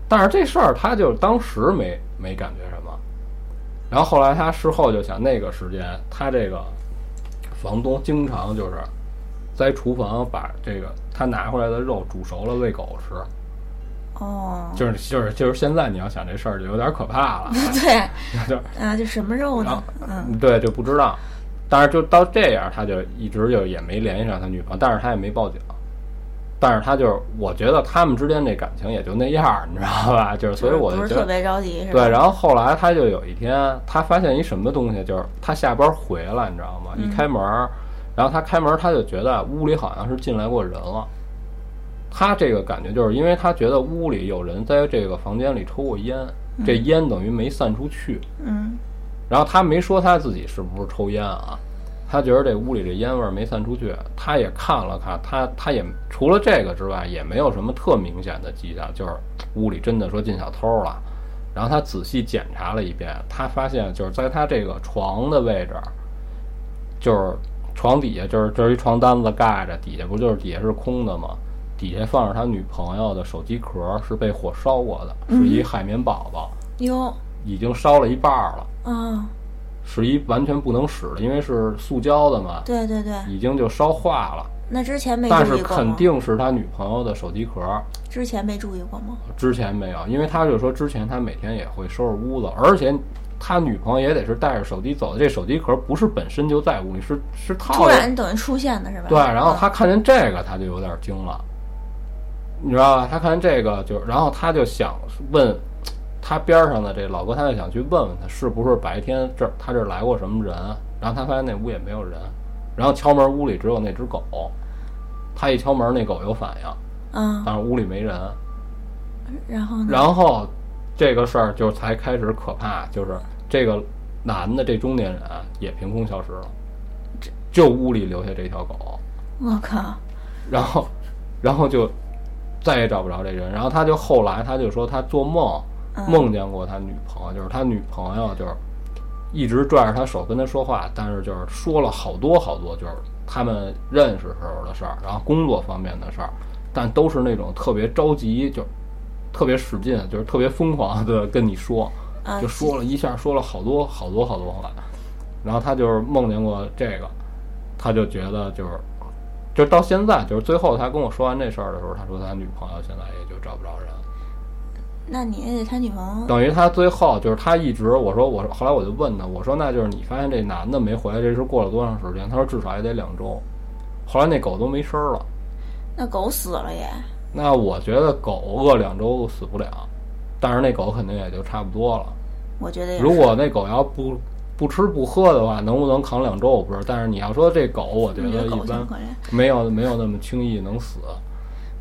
但是这事儿他就当时没没感觉什么。然后后来他事后就想，那个时间他这个房东经常就是在厨房把这个他拿回来的肉煮熟了喂狗吃。哦，就是就是就是现在你要想这事儿就有点可怕了。对，就啊，就什么肉呢？嗯，对，就不知道。但是就到这样，他就一直就也没联系上他女朋友，但是他也没报警。但是他就是，我觉得他们之间这感情也就那样，你知道吧？就是所以我就不是特别着急。对，然后后来他就有一天，他发现一什么东西，就是他下班回来，你知道吗？一开门，然后他开门，他就觉得屋里好像是进来过人了。他这个感觉就是因为他觉得屋里有人在这个房间里抽过烟，这烟等于没散出去。嗯，然后他没说他自己是不是抽烟啊，他觉得这屋里这烟味没散出去。他也看了看，他他也除了这个之外也没有什么特明显的迹象，就是屋里真的说进小偷了。然后他仔细检查了一遍，他发现就是在他这个床的位置，就是床底下就是这一床单子盖着，底下不就是底下是空的吗？底下放着他女朋友的手机壳，是被火烧过的，嗯，是一海绵宝宝，哟，已经烧了一半了啊，是一完全不能使的，因为是塑胶的嘛。对对对，已经就烧化了。那之前没注意过吗？但是肯定是他女朋友的手机壳。之前没注意过吗？之前没有，因为他就说之前他每天也会收拾屋子，而且他女朋友也得是带着手机走的，这手机壳不是本身就在屋里，是是套突然等于出现的是吧？对，然后他看见这个，他就有点惊了。你知道吧？他看这个就，然后他就想问他边上的这老哥，他就想去问问他是不是白天这他这来过什么人。然后他发现那屋也没有人，然后敲门，屋里只有那只狗。他一敲门，那狗有反应，嗯，但是屋里没人。然后呢？然后这个事儿就才开始可怕，就是这个男的这中年人也凭空消失了，就屋里留下这条狗。我靠！然后，然后就再也找不着这人。然后他就后来他就说他做梦梦见过他女朋友，就是他女朋友就是一直拽着他手跟他说话，但是就是说了好多好多就是他们认识时候的事儿，然后工作方面的事儿，但都是那种特别着急，就特别使劲，就是特别疯狂的跟你说，就说了一下说了好多好多好多话。然后他就是梦见过这个，他就觉得就是就到现在，就是最后他跟我说完这事儿的时候，他说他女朋友现在也就找不着人。那你也得他女朋友等于他最后就是他一直我说我后来我就问他，我说那就是你发现这男的没回来，这是过了多长时间？他说至少也得两周。后来那狗都没声了，那狗死了也。那我觉得狗饿两周死不了，但是那狗肯定也就差不多了。我觉得如果那狗要不不吃不喝的话，能不能扛两周我不知道。但是你要说这狗，我觉得一般没有没有那么轻易能死。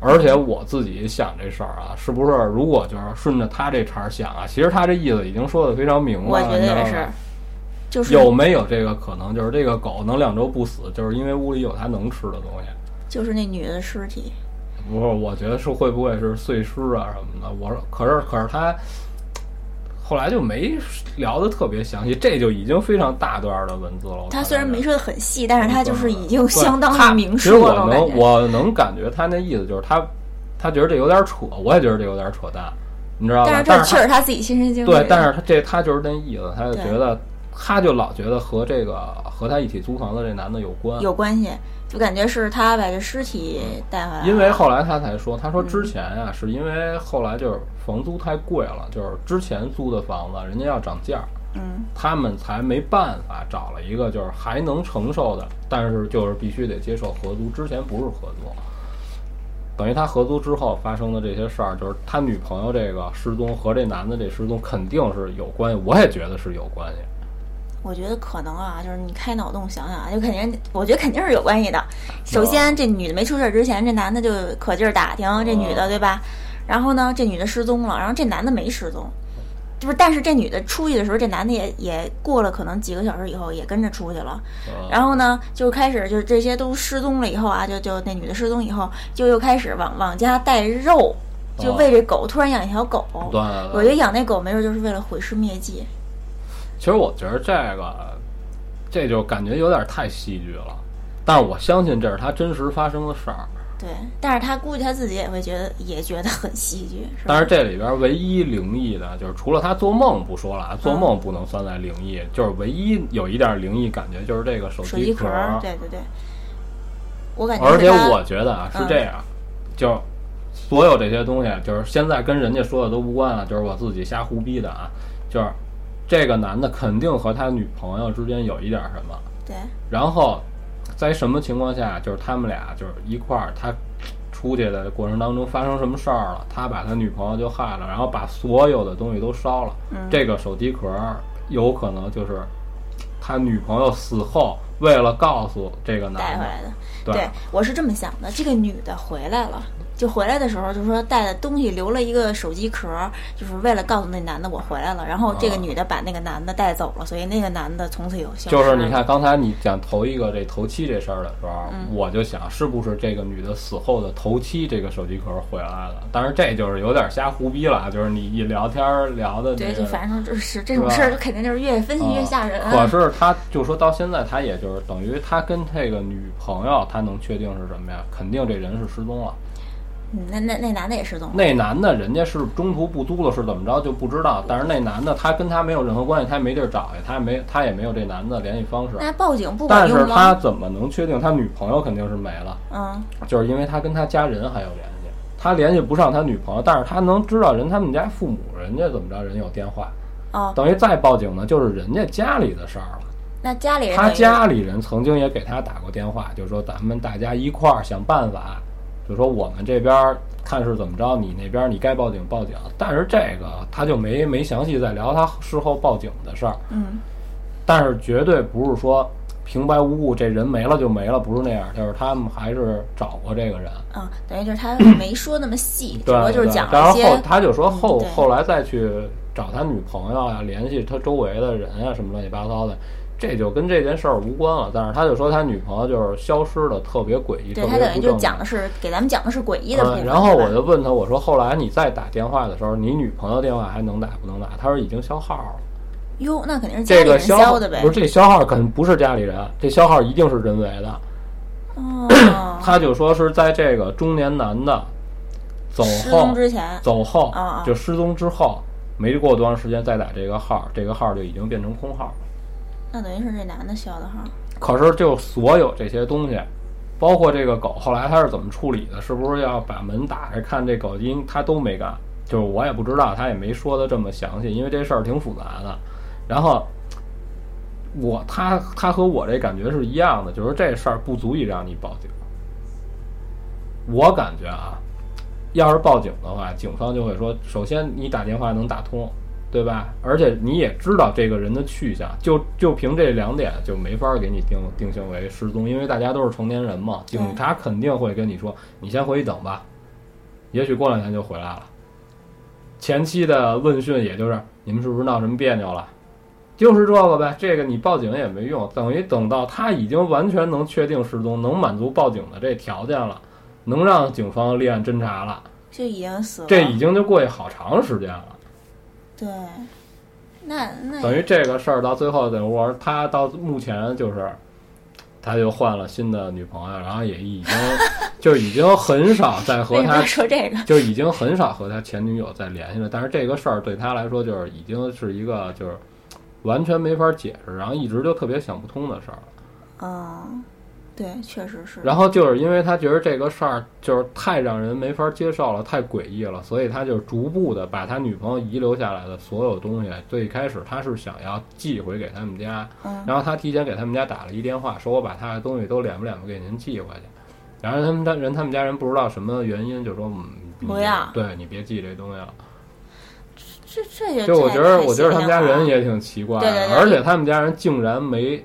而且我自己想这事儿啊，是不是如果就是顺着他这茬想啊，其实他这意思已经说的非常明白了。我觉得也是，就是有没有这个可能，就是这个狗能两周不死，就是因为屋里有它能吃的东西。就是那女的尸体，不是？我觉得是会不会是碎尸啊什么的？我可是可是他。后来就没聊得特别详细，这就已经非常大段的文字了。他虽然没说得很细，但是他就是已经相当的明说了。其实我能我能感觉他那意思就是他他觉得这有点扯，我也觉得这有点扯淡，你知道吧？但是这确实他自己亲身经历。对，但是他这他就是那意思，他就觉得他就老觉得和这个和他一起租房的这男的有关有关系。就感觉是他把这尸体带回来，因为后来他才说，他说之前呀、啊嗯，是因为后来就是房租太贵了，就是之前租的房子人家要涨价，嗯，他们才没办法找了一个就是还能承受的，但是就是必须得接受合租，之前不是合租，等于他合租之后发生的这些事儿，就是他女朋友这个失踪和这男的这失踪肯定是有关系，我也觉得是有关系。我觉得可能啊，就是你开脑洞想想啊，就肯定，我觉得肯定是有关系的。首先，这女的没出事之前，这男的就可劲儿打听这女的，对吧？然后呢，这女的失踪了，然后这男的没失踪，就是但是这女的出去的时候，这男的也也过了可能几个小时以后也跟着出去了。然后呢，就开始就是这些都失踪了以后啊，就就那女的失踪以后，就又开始往往家带肉，就喂这狗，突然养一条狗。对，我觉得养那狗没准就是为了毁尸灭迹。其实我觉得这个，这就感觉有点太戏剧了，但是我相信这是他真实发生的事儿。对，但是他估计他自己也会觉得，也觉得很戏剧。是吧？但是这里边唯一灵异的，就是除了他做梦不说了，做梦不能算在灵异，嗯、就是唯一有一点灵异感觉就是这个手机壳。对对对，我感觉。而且我觉得啊，是这样，嗯、就所有这些东西，就是现在跟人家说的都无关啊，就是我自己瞎胡逼的啊，就是。这个男的肯定和他女朋友之间有一点什么，对。然后，在什么情况下，就是他们俩就是一块儿，他出去的过程当中发生什么事儿了，他把他女朋友就害了，然后把所有的东西都烧了。嗯、这个手机壳有可能就是他女朋友死后为了告诉这个男的带回来的。对，对我是这么想的。这个女的回来了。就回来的时候就说带的东西留了一个手机壳，就是为了告诉那男的我回来了，然后这个女的把那个男的带走了，所以那个男的从此有消失。就是你看刚才你讲头一个这头七这事儿的时候、嗯、我就想是不是这个女的死后的头七这个手机壳回来了，但是这就是有点瞎胡逼了，就是你一聊天聊的、那个、对，就反正就是这种事儿肯定就是越分析越吓人、啊嗯、可是他就说到现在他也就是等于他跟这个女朋友他能确定是什么呀，肯定这人是失踪了。那那那男的也失踪了，那男的人家是中途不租了是怎么着就不知道，但是那男的他跟他没有任何关系，他也没地儿找去，他也没他也没有这男的联系方式。那报警不管用吗？但是他怎么能确定他女朋友肯定是没了？嗯，就是因为他跟他家人还有联系，他联系不上他女朋友，但是他能知道人他们家父母人家怎么着，人有电话啊、哦，等于再报警呢就是人家家里的事儿了。那家里人他家里人曾经也给他打过电话，就说咱们大家一块儿想办法。就说我们这边看是怎么着，你那边你该报警报警，但是这个他就没没详细在聊他事后报警的事儿。嗯，但是绝对不是说平白无故这人没了就没了，不是那样，就是他们还是找过这个人。嗯，等于就是他没说那么细，主要就是讲了一些。然后他就说后、嗯、后来再去找他女朋友啊，联系他周围的人啊，什么乱七八糟的。这就跟这件事儿无关了，但是他就说他女朋友就是消失的特别诡异，对，他等于就讲的是给咱们讲的是诡异的部分、嗯。然后我就问他，我说后来你再打电话的时候，你女朋友电话还能打不能打？他说已经消号了。哟，那肯定是家里人消的呗。这个、不是，这消号肯定不是家里人，这消号一定是人为的。哦。他就说是在这个中年男的走后失踪之前，走后、哦、就失踪之后没过多长时间再打这个号，这个号就已经变成空号了。那等于是这男的消的号，可是就所有这些东西，包括这个狗，后来他是怎么处理的？是不是要把门打开看这狗因他都没干，就是我也不知道，他也没说的这么详细，因为这事儿挺复杂的。然后我他他和我这感觉是一样的，就是这事儿不足以让你报警。我感觉啊，要是报警的话，警方就会说，首先你打电话能打通。对吧？而且你也知道这个人的去向，就就凭这两点就没法给你定定性为失踪，因为大家都是成年人嘛，警察肯定会跟你说，你先回去等吧，也许过两天就回来了。前期的问讯也就是你们是不是闹什么别扭了，就是这个呗，这个你报警也没用，等于等到他已经完全能确定失踪，能满足报警的这条件了，能让警方立案侦查了，这已经死了，这已经就过去好长时间了。对，那那等于这个事儿到最后等于说他到目前就是他就换了新的女朋友，然后也已经就已经很少再和他说这个，就已经很少和他前女友再联系了。但是这个事儿对他来说就是已经是一个就是完全没法解释，然后一直就特别想不通的事儿。啊、嗯，对，确实是。然后就是因为他觉得这个事儿就是太让人没法接受了，太诡异了，所以他就逐步的把他女朋友遗留下来的所有东西，最开始他是想要寄回给他们家，嗯、然后他提前给他们家打了一电话，说我把他的东西都敛不敛不给您寄回去。然后他们人他们家人不知道什么原因，就说不要，对你别寄这东西了。这这也就我觉得，我觉得他们家人也挺奇怪的，对对对，而且他们家人竟然没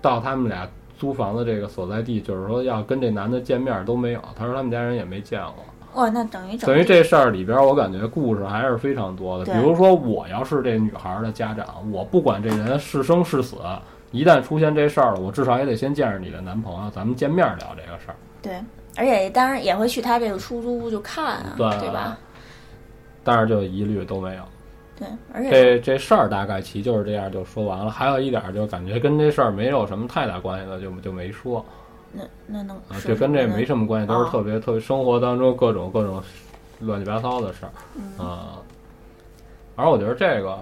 到他们俩租房的这个所在地，就是说要跟这男的见面都没有。他说他们家人也没见过。哦，那等于等于这事儿里边，我感觉故事还是非常多的。比如说，我要是这女孩的家长，我不管这人是生是死，一旦出现这事儿了，我至少也得先见着你的男朋友，咱们见面聊这个事儿。对，而且当然也会去他这个出租屋就看啊， 对, 对吧？但是就一律都没有。对，而且这这事儿大概其就是这样就说完了。还有一点就感觉跟这事儿没有什么太大关系的，就就没说。那那能就跟这没什么关系，都是特别、哦、特别生活当中各种各种乱七八糟的事儿。嗯、呃，而我觉得这个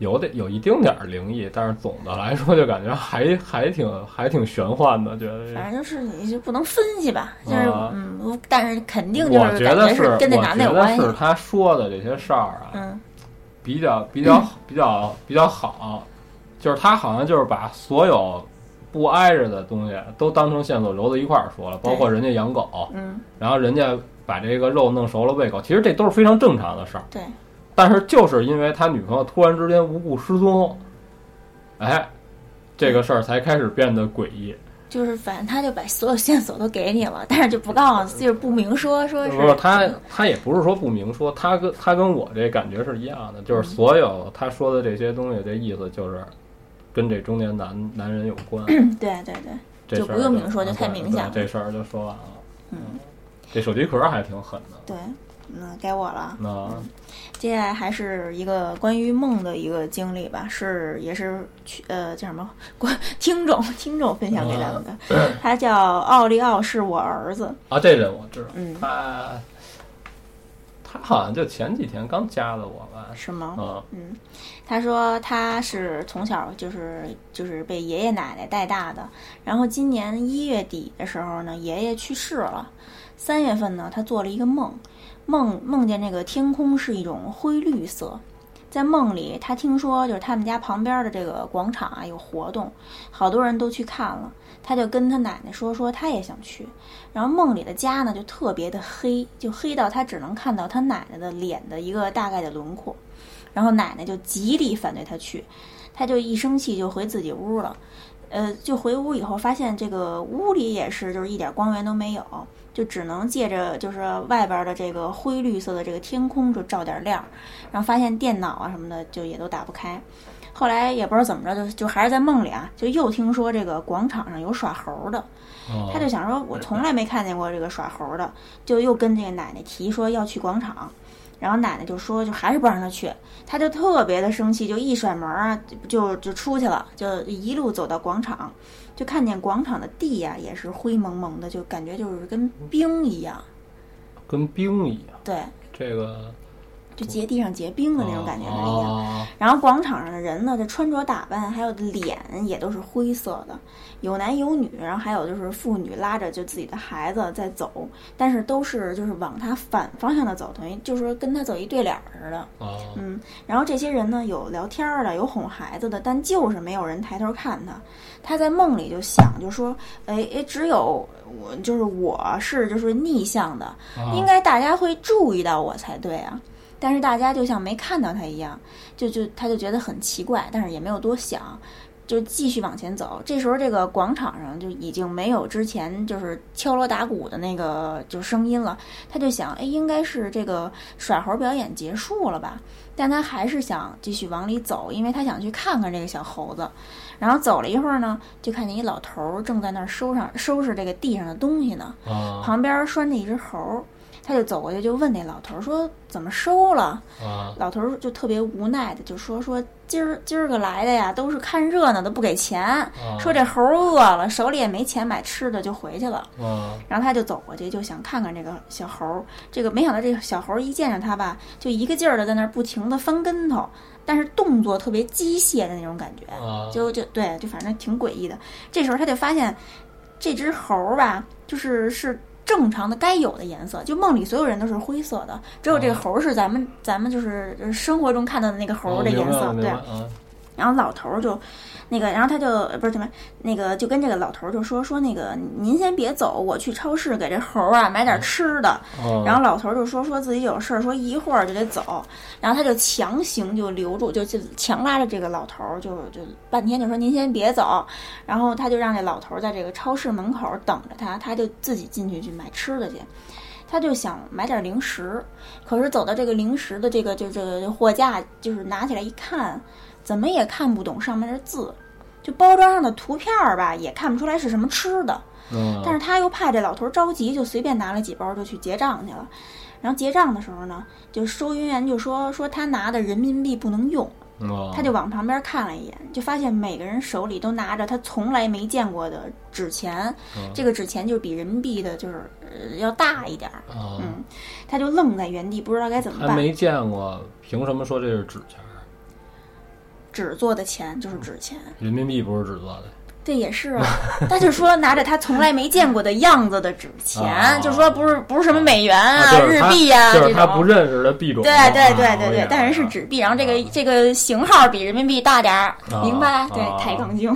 有点有一丁点灵异，但是总的来说就感觉还还挺还挺玄幻的，觉得。反正就是你就不能分析吧，就是嗯，嗯，但是肯定就是我觉得是跟那男的有关系。是他说的这些事儿啊。嗯。比较比较比较比较好，就是他好像就是把所有不挨着的东西都当成线索揉在一块儿说了，包括人家养狗，嗯，然后人家把这个肉弄熟了喂狗，其实这都是非常正常的事儿，对。但是就是因为他女朋友突然之间无故失踪，哎，这个事儿才开始变得诡异。就是反正他就把所有线索都给你了，但是就不告诉，就是不明说，说是不是他他也不是说不明说，他跟他跟我这感觉是一样的，就是所有他说的这些东西，这意思就是跟这中年男男人有关。对对对，就不用明说，就太明显了。这事儿就说完了。嗯，这手机壳还挺狠的。对，那该我了。那、嗯、接下来还是一个关于梦的一个经历吧，是也是呃叫什么听众听众分享给咱们的、嗯，他叫奥利奥，是我儿子啊，这人我知道，嗯，他他好像就前几天刚加的我吧，是吗？嗯嗯，他说他是从小就是就是被爷爷奶奶带大的，然后今年一月底的时候呢，爷爷去世了，三月份呢，他做了一个梦。梦梦见那个天空是一种灰绿色，在梦里他听说就是他们家旁边的这个广场啊有活动，好多人都去看了，他就跟他奶奶说说他也想去，然后梦里的家呢就特别的黑，就黑到他只能看到他奶奶的脸的一个大概的轮廓，然后奶奶就极力反对他去，他就一生气就回自己屋了，呃，就回屋以后发现这个屋里也是就是一点光源都没有，就只能借着就是外边的这个灰绿色的这个天空就照点亮，然后发现电脑啊什么的就也都打不开。后来也不知道怎么着，就就还是在梦里啊，就又听说这个广场上有耍猴的，他就想说我从来没看见过这个耍猴的，就又跟这个奶奶提说要去广场，然后奶奶就说就还是不让他去，他就特别的生气，就一甩门啊就就出去了，就一路走到广场。就看见广场的地呀、啊，也是灰蒙蒙的，就感觉就是跟冰一样，跟冰一样。对，这个就结地上结冰的那种感觉是一样、啊。然后广场上的人呢，这穿着打扮还有脸也都是灰色的，有男有女，然后还有就是妇女拉着就自己的孩子在走，但是都是就是往他反方向的走，等于就是跟他走一对脸似的。啊、嗯，然后这些人呢，有聊天的，有哄孩子的，但就是没有人抬头看他。他在梦里就想，就说，哎哎，只有我，就是我是就是逆向的，应该大家会注意到我才对啊。但是大家就像没看到他一样，就就他就觉得很奇怪，但是也没有多想，就继续往前走。这时候，这个广场上就已经没有之前就是敲锣打鼓的那个就声音了。他就想，哎，应该是这个耍猴表演结束了吧？但他还是想继续往里走，因为他想去看看这个小猴子。然后走了一会儿呢，就看见一老头正在那儿收上收拾这个地上的东西呢，旁边拴着一只猴，他就走过去就问那老头说怎么收了、啊、老头就特别无奈的就说说今儿今儿个来的呀都是看热闹的不给钱、啊、说这猴饿了手里也没钱买吃的就回去了、啊、然后他就走过去就想看看这个小猴，这个没想到这个小猴一见着他吧就一个劲儿的在那儿不停的翻跟头，但是动作特别机械的那种感觉、啊、就就对就反正挺诡异的。这时候他就发现这只猴吧就是是正常的该有的颜色，就梦里所有人都是灰色的，只有这个猴是咱们、啊、咱们就是生活中看到的那个猴的颜色、哦、对、啊、然后老头就那个然后他就不是什么那个就跟这个老头就说说那个您先别走，我去超市给这猴啊买点吃的、哦、然后老头就说说自己有事儿，说一会儿就得走，然后他就强行就留住就就强拉着这个老头就就半天就说您先别走，然后他就让这老头在这个超市门口等着他，他就自己进去去买吃的去，他就想买点零食，可是走到这个零食的这个就这个货架，就是拿起来一看怎么也看不懂上面的字，就包装上的图片吧也看不出来是什么吃的，但是他又怕这老头着急，就随便拿了几包就去结账去了。然后结账的时候呢，就收银员就说说他拿的人民币不能用，他就往旁边看了一眼，就发现每个人手里都拿着他从来没见过的纸钱，这个纸钱就比人民币的就是、呃、要大一点，嗯，他就愣在原地不知道该怎么办。他没见过凭什么说这是纸钱？纸做的钱就是纸钱，人民币不是纸做的，这也是啊。他就说拿着他从来没见过的样子的纸钱，啊、就说不是不是什么美元啊、啊就是、日币啊，就是他不认识的币种。对对对对对，但是是纸币，然后这个、啊、这个型号比人民币大点儿、啊，明白？对，啊、抬杠精。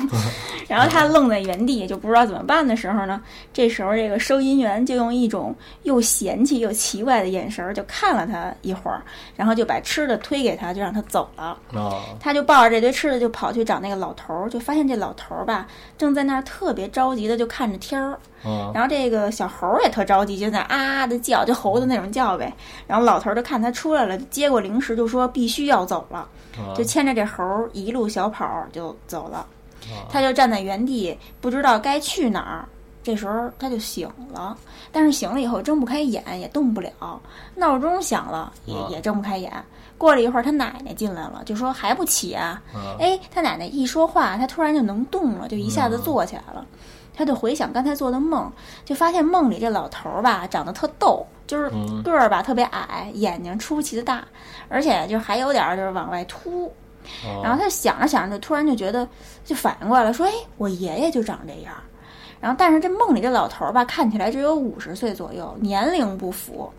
然后他愣在原地，就不知道怎么办的时候呢，这时候这个收银员就用一种又嫌弃又奇怪的眼神就看了他一会儿，然后就把吃的推给他，就让他走了。哦、他就抱着这堆吃的就跑去找那个老头，就发现这老头吧正在那儿特别着急的就看着天儿、哦，然后这个小猴也特着急，就在啊啊的叫，就猴子那种叫呗。然后老头就看他出来了，接过零食就说必须要走了，哦、就牵着这猴一路小跑就走了。他就站在原地不知道该去哪儿，这时候他就醒了，但是醒了以后睁不开眼也动不了，闹钟响了也也睁不开眼。过了一会儿他奶奶进来了，就说还不起啊，哎，他奶奶一说话他突然就能动了，就一下子坐起来了。他就回想刚才做的梦，就发现梦里这老头儿吧长得特逗，就是个儿吧特别矮，眼睛出奇的大，而且就还有点就是往外凸。然后他想着想着就突然就觉得就反应过来了，说哎，我爷爷就长这样。然后但是这梦里这老头吧看起来只有五十岁左右，年龄不符。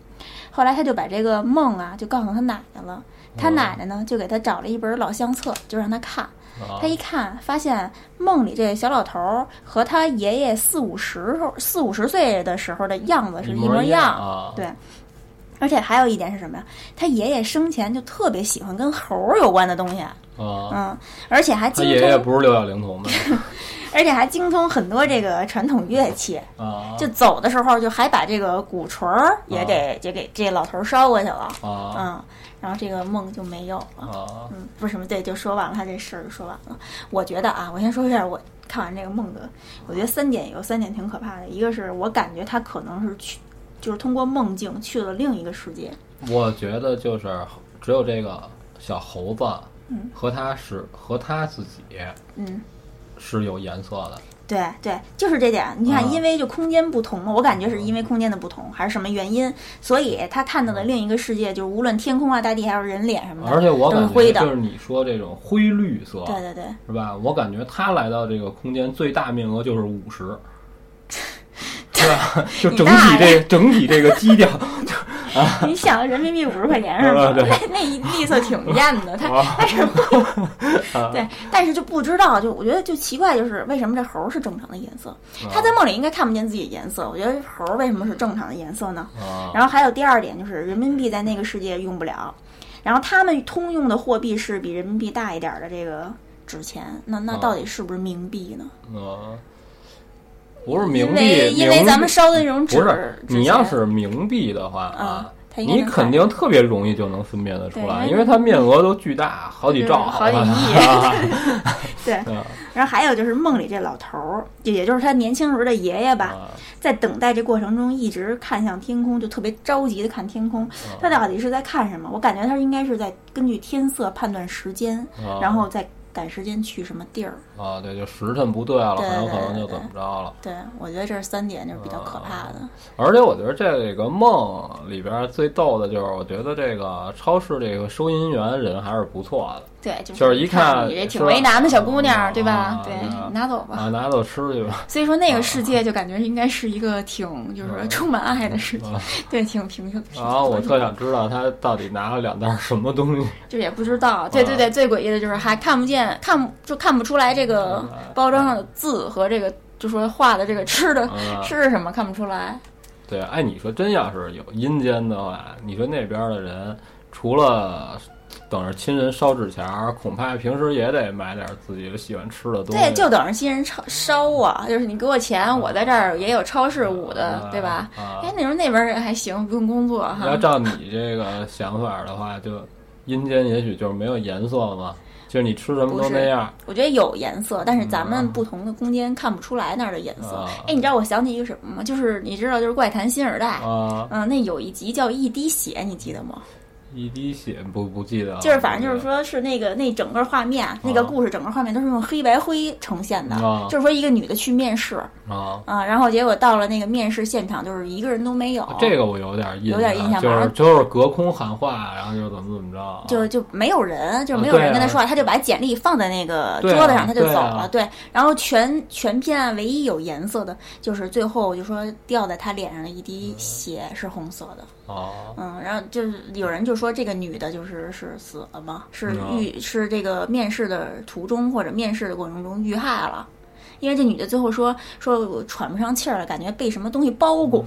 后来他就把这个梦啊就告诉他奶奶了，他奶奶呢就给他找了一本老相册就让他看，他一看发现梦里这小老头和他爷爷四五十四五十岁的时候的样子是一模一样。对，而且还有一点是什么呀？他爷爷生前就特别喜欢跟猴有关的东西啊，嗯，而且还精通。他爷爷不是六小龄童吗？而且还精通很多这个传统乐器啊，就走的时候就还把这个鼓槌儿也给、啊、也给这老头捎过去了啊，嗯，然后这个梦就没有了啊，嗯，不是什么对，就说完了，他这事儿就说完了。我觉得啊，我先说一下我看完这个梦的，我觉得三点有三点挺可怕的，一个是我感觉他可能是去。就是通过梦境去了另一个世界。我觉得就是只有这个小猴子和他是、嗯、和他自己嗯是有颜色的。对对，就是这点。你看，因为就空间不同嘛、嗯，我感觉是因为空间的不同，还是什么原因，所以他看到的另一个世界，就是无论天空啊、大地还有人脸什么的，而且我感觉就是你说这种灰绿色，对对对，是吧？我感觉他来到这个空间最大面额就是五十。是吧？就整体这整体这个基调，啊、你想人民币五十块钱是吧？那一绿色挺艳的，它它是对，但是就不知道，就我觉得就奇怪，就是为什么这猴是正常的颜色？他在梦里应该看不见自己的颜色，我觉得猴为什么是正常的颜色呢？然后还有第二点就是人民币在那个世界用不了，然后他们通用的货币是比人民币大一点的这个纸钱，那那到底是不是冥币呢？啊。不是冥币，因为咱们烧的那种纸，不是你要是冥币的话啊，你肯定特别容易就能分辨得出来，因为它面额都巨大，好几兆，好几亿。对，然后还有就是梦里这老头儿，也就是他年轻时候的爷爷吧，在等待这过程中一直看向天空，就特别着急的看天空。他到底是在看什么？我感觉他应该是在根据天色判断时间，然后再赶时间去什么地儿啊？对，就时辰不对了，很有可能就怎么着了。对，我觉得这是三点，就是比较可怕的。而且我觉得这个梦里边最逗的就是，我觉得这个超市这个收银员人还是不错的。对，就是、就是一看你这挺为难的小姑娘，对吧？啊、对，你拿走吧，啊，拿走吃去吧。所以说那个世界就感觉应该是一个挺就是说充满爱的世界，啊、对，挺平静的世界。然、啊、后我特想知道他到底拿了两袋什么东西，就也不知道。对对对，啊、最诡异的就是还看不见，看就看不出来这个包装上的字和这个就说画的这个吃的、啊、吃什么看不出来。对，哎，你说真要是有阴间的话，你说那边的人除了等着亲人烧纸钱，恐怕平时也得买点自己喜欢吃的东西。对，就等着亲人烧啊！就是你给我钱，啊、我在这儿也有超市捂的、啊，对吧？啊、哎，那时候那边人还行，不用工作哈。要照你这个想法的话，就阴间也许就是没有颜色了嘛，就是你吃什么都那样。我觉得有颜色，但是咱们不同的空间看不出来那儿的颜色。哎、啊，你知道我想起一个什么吗？就是你知道，就是《怪谈新时代》啊，嗯、呃，那有一集叫《一滴血》，你记得吗？一滴血不不记得、啊，就是反正就是说是那个那整个画面、啊，那个故事整个画面都是用黑白灰呈现的，啊、就是说一个女的去面试啊啊，然后结果到了那个面试现场，就是一个人都没有。这个我有点印象有点印象，就是就是隔空喊话，然后就怎么怎么着，就就没有人，就没有人跟他说话、啊啊，他就把简历放在那个桌子上，啊、他就走了。对，啊对啊、然后全全片唯一有颜色的就是最后就说掉在他脸上的一滴血是红色的。哦、啊，嗯，然后就是有人就说。说这个女的就是是死了吗？是遇是这个面试的途中或者面试的过程中遇害了，因为这女的最后说说我喘不上气儿了，感觉被什么东西包裹，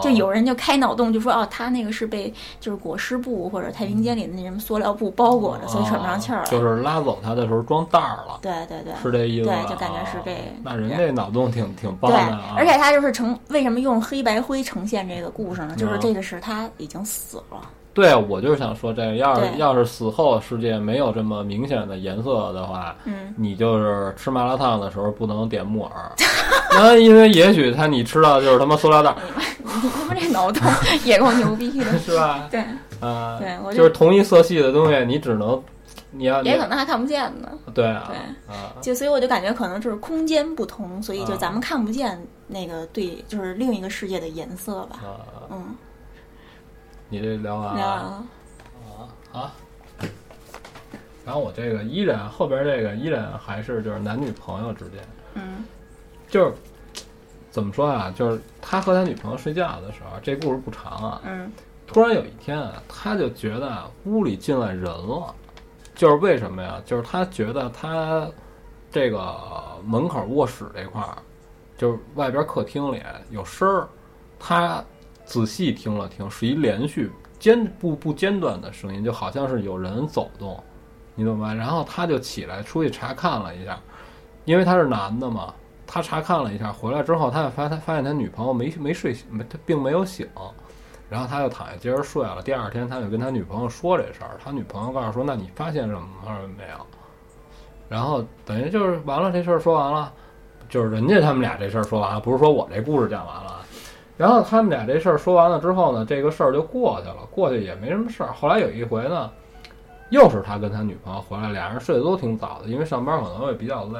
就有人就开脑洞就说哦，她那个是被就是裹尸布或者太平间里的那什么塑料布包裹着，所以喘不上气儿了。就是拉走她的时候装袋儿了，对对对，是这意思吧？对，就感觉是这。那人这脑洞挺挺棒的啊！而且她就是呈为什么用黑白灰呈现这个故事呢？就是这个是她已经死了。对，我就是想说这个，要是要是死后世界没有这么明显的颜色的话，嗯，你就是吃麻辣烫的时候不能点木耳，那因为也许他你吃到就是他妈塑料袋，你他妈这脑洞也够牛逼的，是吧？对，啊、呃，对，我 就, 就是同一色系的东西，你只能。你要也可能还看不见呢，对啊，对啊，就所以我就感觉可能就是空间不同，所以就咱们看不见那个对，就是另一个世界的颜色吧，啊、嗯。你这聊完了啊啊！然后我这个依然后边这个依然还是就是男女朋友之间，嗯，就是怎么说啊？就是他和他女朋友睡觉的时候，这故事不长啊，嗯，突然有一天啊，他就觉得屋里进来人了，就是为什么呀？就是他觉得他这个门口卧室这块儿，就是外边客厅里有声儿，他。仔细听了听，是一连续间不不间断的声音，就好像是有人走动，你懂吗？然后他就起来出去查看了一下，因为他是男的嘛，他查看了一下，回来之后他发他发现他女朋友没没睡醒，他并没有醒，然后他就躺下接着睡了。第二天他就跟他女朋友说这事儿，他女朋友告诉说：“那你发现什么没有？”然后等于就是完了，这事儿说完了，就是人家他们俩这事儿说完了，不是说我这故事讲完了。然后他们俩这事儿说完了之后呢，这个事儿就过去了，过去也没什么事儿。后来有一回呢，又是他跟他女朋友回来，俩人睡得都挺早的，因为上班可能也比较累。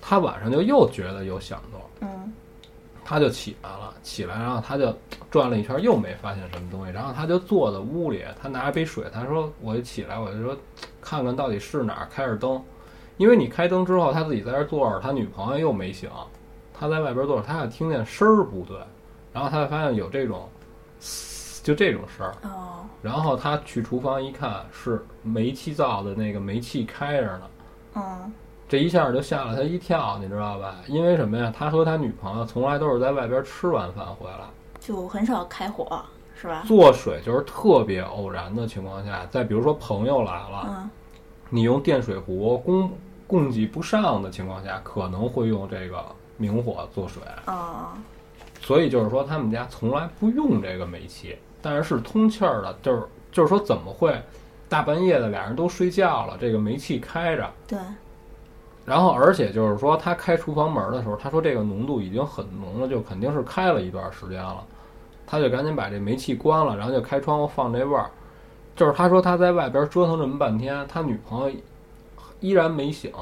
他晚上就又觉得有响动，嗯，他就起来了，起来，然后他就转了一圈，又没发现什么东西。然后他就坐在屋里，他拿一杯水，他说：“我就起来，我就说看看到底是哪儿。”开着灯，因为你开灯之后，他自己在这坐着，他女朋友又没醒，他在外边坐着，他也听见声儿不对。然后他就发现有这种，就这种事儿。哦。然后他去厨房一看，是煤气灶的那个煤气开着呢。嗯。这一下就吓了他一跳，你知道吧？因为什么呀？他和他女朋友从来都是在外边吃完饭回来，就很少开火，是吧？做水就是特别偶然的情况下，再比如说朋友来了，嗯、你用电水壶供供给不上的情况下，可能会用这个明火做水。哦。所以就是说，他们家从来不用这个煤气，但是是通气儿的。就是就是说，怎么会大半夜的俩人都睡觉了，这个煤气开着？对。然后而且就是说他开厨房门的时候，他说这个浓度已经很浓了，就肯定是开了一段时间了，他就赶紧把这煤气关了，然后就开窗户放这味儿。就是他说他在外边折腾这么半天，他女朋友依然没醒，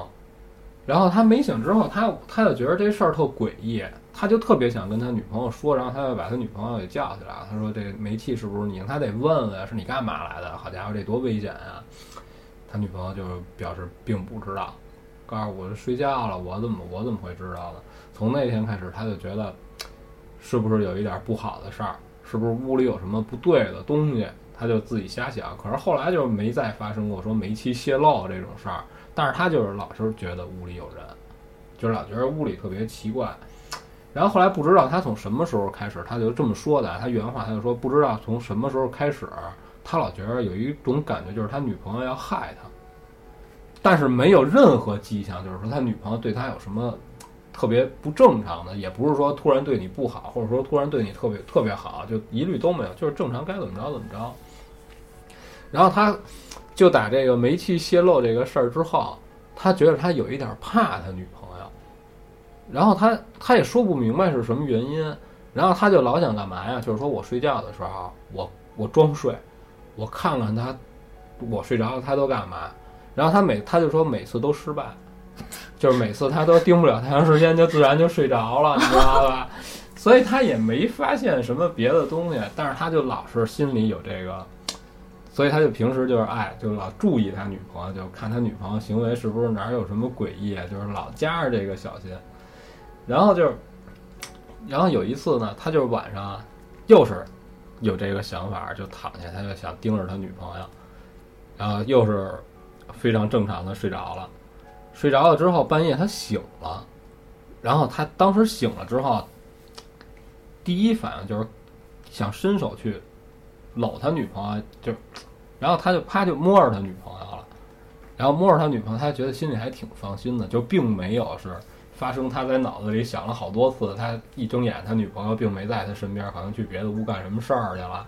然后他没醒之后，他他就觉得这事儿特诡异，他就特别想跟他女朋友说，然后他就把他女朋友给叫起来，他说这煤气是不是你，他得问问是你干嘛来的，好家伙这多危险啊。他女朋友就表示并不知道，告诉我是睡觉了，我怎么我怎么会知道呢？从那天开始他就觉得是不是有一点不好的事儿，是不是屋里有什么不对的东西，他就自己瞎想。可是后来就没再发生过说煤气泄漏这种事儿，但是他就是老是觉得屋里有人，就是老觉得屋里特别奇怪。然后后来不知道他从什么时候开始，他就这么说的，他原话他就说不知道从什么时候开始，他老觉得有一种感觉就是他女朋友要害他，但是没有任何迹象就是说他女朋友对他有什么特别不正常的，也不是说突然对你不好，或者说突然对你特别特别好，就一律都没有，就是正常该怎么着怎么着。然后他就打这个煤气泄漏这个事儿之后，他觉得他有一点怕他女朋友，然后他他也说不明白是什么原因，然后他就老想干嘛呀，就是说我睡觉的时候我我装睡，我看看他我睡着了他都干嘛。然后他每他就说每次都失败，就是每次他都盯不了太长时间就自然就睡着了，你知道吧？所以他也没发现什么别的东西，但是他就老是心里有这个，所以他就平时就是哎就老注意他女朋友，就看他女朋友行为是不是哪有什么诡异，就是老加着这个小心。然后就然后有一次呢，他就是晚上又是有这个想法，就躺下他就想盯着他女朋友，然后又是非常正常的睡着了。睡着了之后半夜他醒了，然后他当时醒了之后第一反应就是想伸手去搂他女朋友，就然后他就啪就摸着他女朋友了，然后摸着他女朋友他觉得心里还挺放心的，就并没有是发生他在脑子里想了好多次他一睁眼他女朋友并没在他身边，可能去别的屋干什么事儿去了，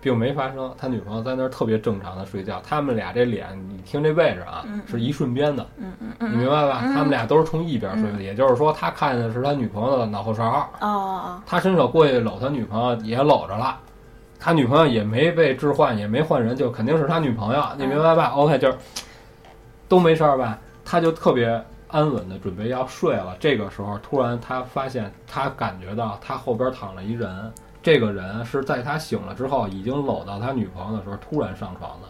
并没发生。他女朋友在那儿特别正常的睡觉，他们俩这脸你听这位置啊、嗯、是一瞬间的、嗯嗯、你明白吧、嗯、他们俩都是从一边睡的、嗯、也就是说他看的是他女朋友的脑后勺、哦、他伸手过去搂他女朋友也搂着了，他女朋友也没被置换也没换人，就肯定是他女朋友，你明白吧、嗯、OK 就是都没事儿吧，他就特别安稳的准备要睡了。这个时候突然他发现他感觉到他后边躺了一人，这个人是在他醒了之后已经搂到他女朋友的时候突然上床的，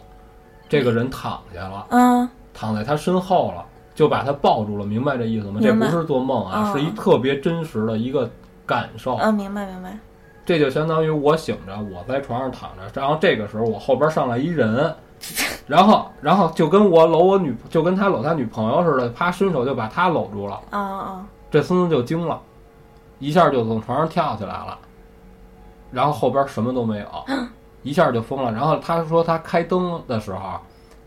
这个人躺下了、嗯、躺在他身后了，就把他抱住了，明白这意思吗？这不是做梦啊、哦、是一特别真实的一个感受啊、哦、明白明白。这就相当于我醒着我在床上躺着，然后这个时候我后边上来一人，然后然后就跟我搂我女就跟他搂他女朋友似的，啪伸手就把他搂住了啊啊、哦哦、这孙子就惊了一下，就从床上跳起来了，然后后边什么都没有，一下就疯了。然后他说他开灯的时候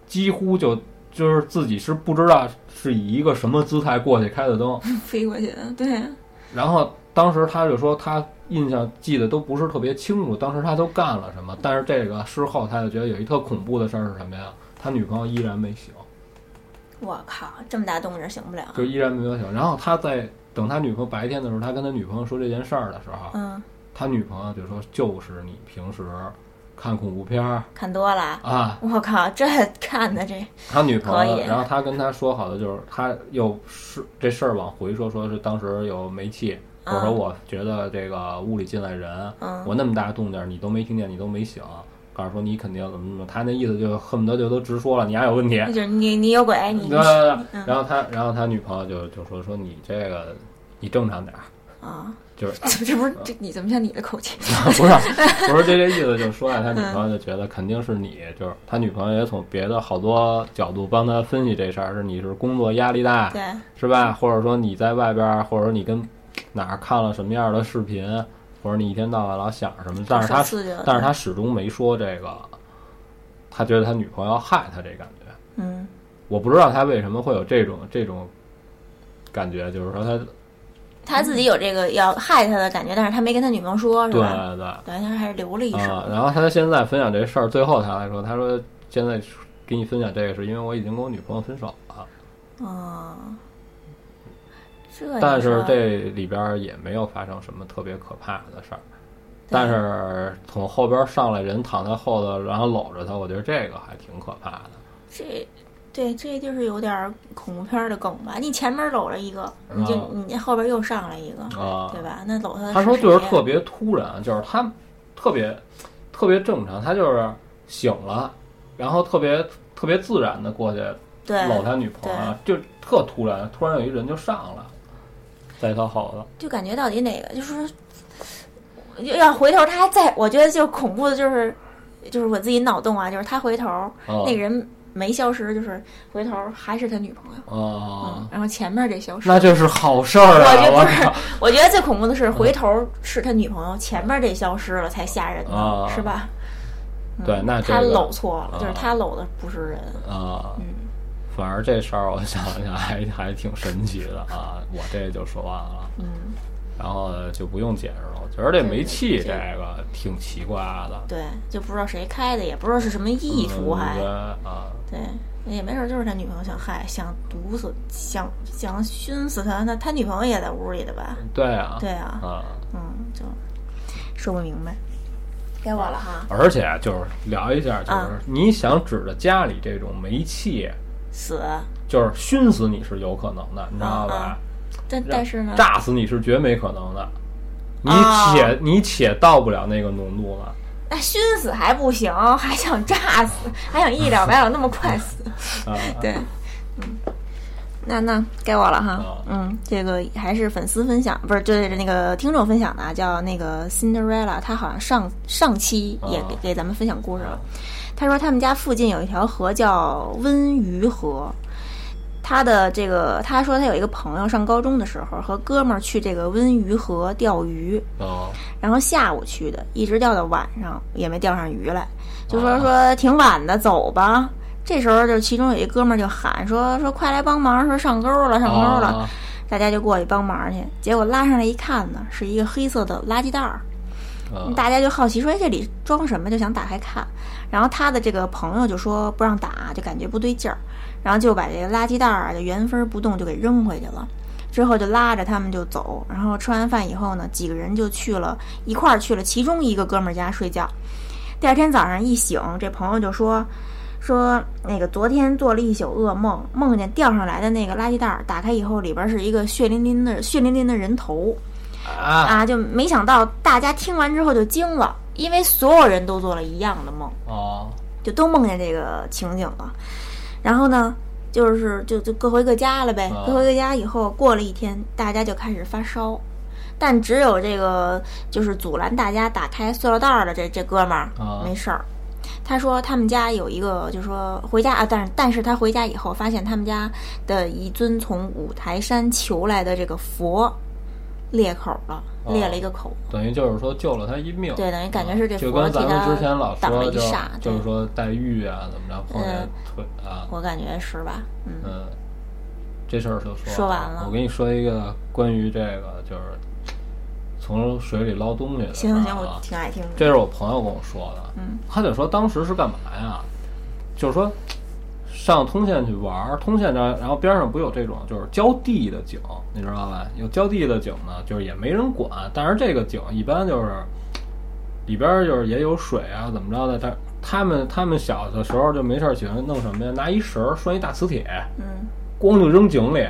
几乎就就是自己是不知道是以一个什么姿态过去开的灯，飞过去的，对。然后当时他就说他印象记得都不是特别清楚当时他都干了什么，但是这个事后他就觉得有一特恐怖的事儿是什么呀，他女朋友依然没醒。我靠，这么大动静醒不了，就依然没有醒。然后他在等他女朋友白天的时候，他跟他女朋友说这件事儿的时候，嗯，他女朋友就说就是你平时看恐怖片看多了啊，我靠这看的这他女朋友。然后他跟他说好的就是他又是这事儿往回说，说是当时有煤气，我说我觉得这个屋里进来人、嗯、我那么大动静你都没听见你都没醒，告诉说你肯定怎么怎么，他那意思就恨不得就都直说了，你还有问题，就是你你有鬼你对、嗯、然后他然后他女朋友就就说说你这个你正常点啊，就是这不是这你怎么像你的口气不是不是这这意思，就是说啊他女朋友就觉得肯定是你，就是他女朋友也从别的好多角度帮他分析这事儿，是你是工作压力大，对，是吧？或者说你在外边，或者说你跟哪儿看了什么样的视频，或者你一天到晚老想什么，但是他但是他始终没说这个，他觉得他女朋友害他这感觉。嗯，我不知道他为什么会有这种这种感觉，就是说他。他自己有这个要害他的感觉，但是他没跟他女朋友说，是吧？对对对，等一下还是留了一手、嗯。然后他现在分享这事儿，最后他来说，他说现在给你分享这个是因为我已经跟我女朋友分手了。哦、嗯，但是这里边也没有发生什么特别可怕的事儿。但是从后边上来人躺在后头，然后搂着他，我觉得这个还挺可怕的。这对，这就是有点恐怖片的梗吧？你前面搂了一个，你就、啊、你后边又上来一个，啊、对吧？那搂他的，他说就是特别突然，就是他特别特别正常，他就是醒了，然后特别特别自然的过去搂他女朋友，就特突然，突然有一人就上来，在他后头，就感觉到底哪个就是。要回头他还在，我觉得就是恐怖的，就是就是我自己脑洞啊，就是他回头、哦、那个人没消失，就是回头还是他女朋友、哦嗯、然后前面这消失，那就是好事儿啊！我觉得我觉得最恐怖的是回头是他女朋友，嗯、前面这消失了才吓人呢、哦，是吧？嗯、对，那、这个、他搂错了，就是他搂的不是人啊、哦嗯。反而这事儿我想想还还挺神奇的啊！我这就说完了，嗯。然后就不用解释了，我觉得这煤气这个挺奇怪的，对，就不知道谁开的，也不知道是什么意图还，嗯、对、啊、对，也没准就是他女朋友想害，想毒死，想想熏死他，那他女朋友也在屋里的吧？对啊，对啊，啊嗯，就说不明白，该我了哈。而且就是聊一下，就是你想指着家里这种煤气死，就是熏死你是有可能的，你知道吧？嗯嗯，但但是呢，炸死你是绝没可能的，你且、哦、你且到不了那个浓度了。那熏死还不行，还想炸死，还想一了百了那么快死。啊、对，嗯，那那该我了哈、啊。嗯，这个还是粉丝分享，不是就是那个听众分享的、啊，叫那个 Cinderella， 他好像上上期也给、啊、给咱们分享故事了。他说他们家附近有一条河叫温榆河。他的这个，他说他有一个朋友上高中的时候和哥们儿去这个温榆河钓鱼，哦，然后下午去的，一直钓到晚上也没钓上鱼来，就说说挺晚的，走吧。这时候就其中有一哥们儿就喊说说快来帮忙，说上钩了上钩了，大家就过去帮忙去。结果拉上来一看呢，是一个黑色的垃圾袋儿，大家就好奇说这里装什么，就想打开看。然后他的这个朋友就说不让打，就感觉不对劲儿。然后就把这个垃圾袋啊，就原封不动就给扔回去了。之后就拉着他们就走。然后吃完饭以后呢，几个人就去了一块儿去了其中一个哥们儿家睡觉。第二天早上一醒，这朋友就说说那个昨天做了一宿噩梦，梦见掉上来的那个垃圾袋，打开以后里边是一个血淋淋的血淋淋的人头啊！啊，就没想到大家听完之后就惊了，因为所有人都做了一样的梦哦，就都梦见这个情景了。然后呢，就是就就各回各家了呗。哦、各回各家以后，过了一天，大家就开始发烧，但只有这个就是阻拦大家打开塑料袋的这这哥们儿、哦、没事儿。他说他们家有一个，就是说回家啊，但是但是他回家以后发现他们家的一尊从五台山求来的这个佛裂口了，裂了一个口、哦，等于就是说救了他一命。对，等于感觉是这佛就跟咱们之前老说就就是说黛玉啊怎么着碰见腿啊，我感觉是吧？嗯，嗯这事儿就说说完了。我跟你说一个关于这个，就是从水里捞东西的。行行，我挺爱听的。这是我朋友跟我说的，嗯，他就说当时是干嘛呀？就是说上通县去玩，通县这然后边上不有这种就是浇地的井，你知道吧？有浇地的井呢，就是也没人管，但是这个井一般就是里边就是也有水啊，怎么着的？但他们他们小的时候就没事喜欢弄什么呀？拿一绳拴一大磁铁，嗯，光就扔井里，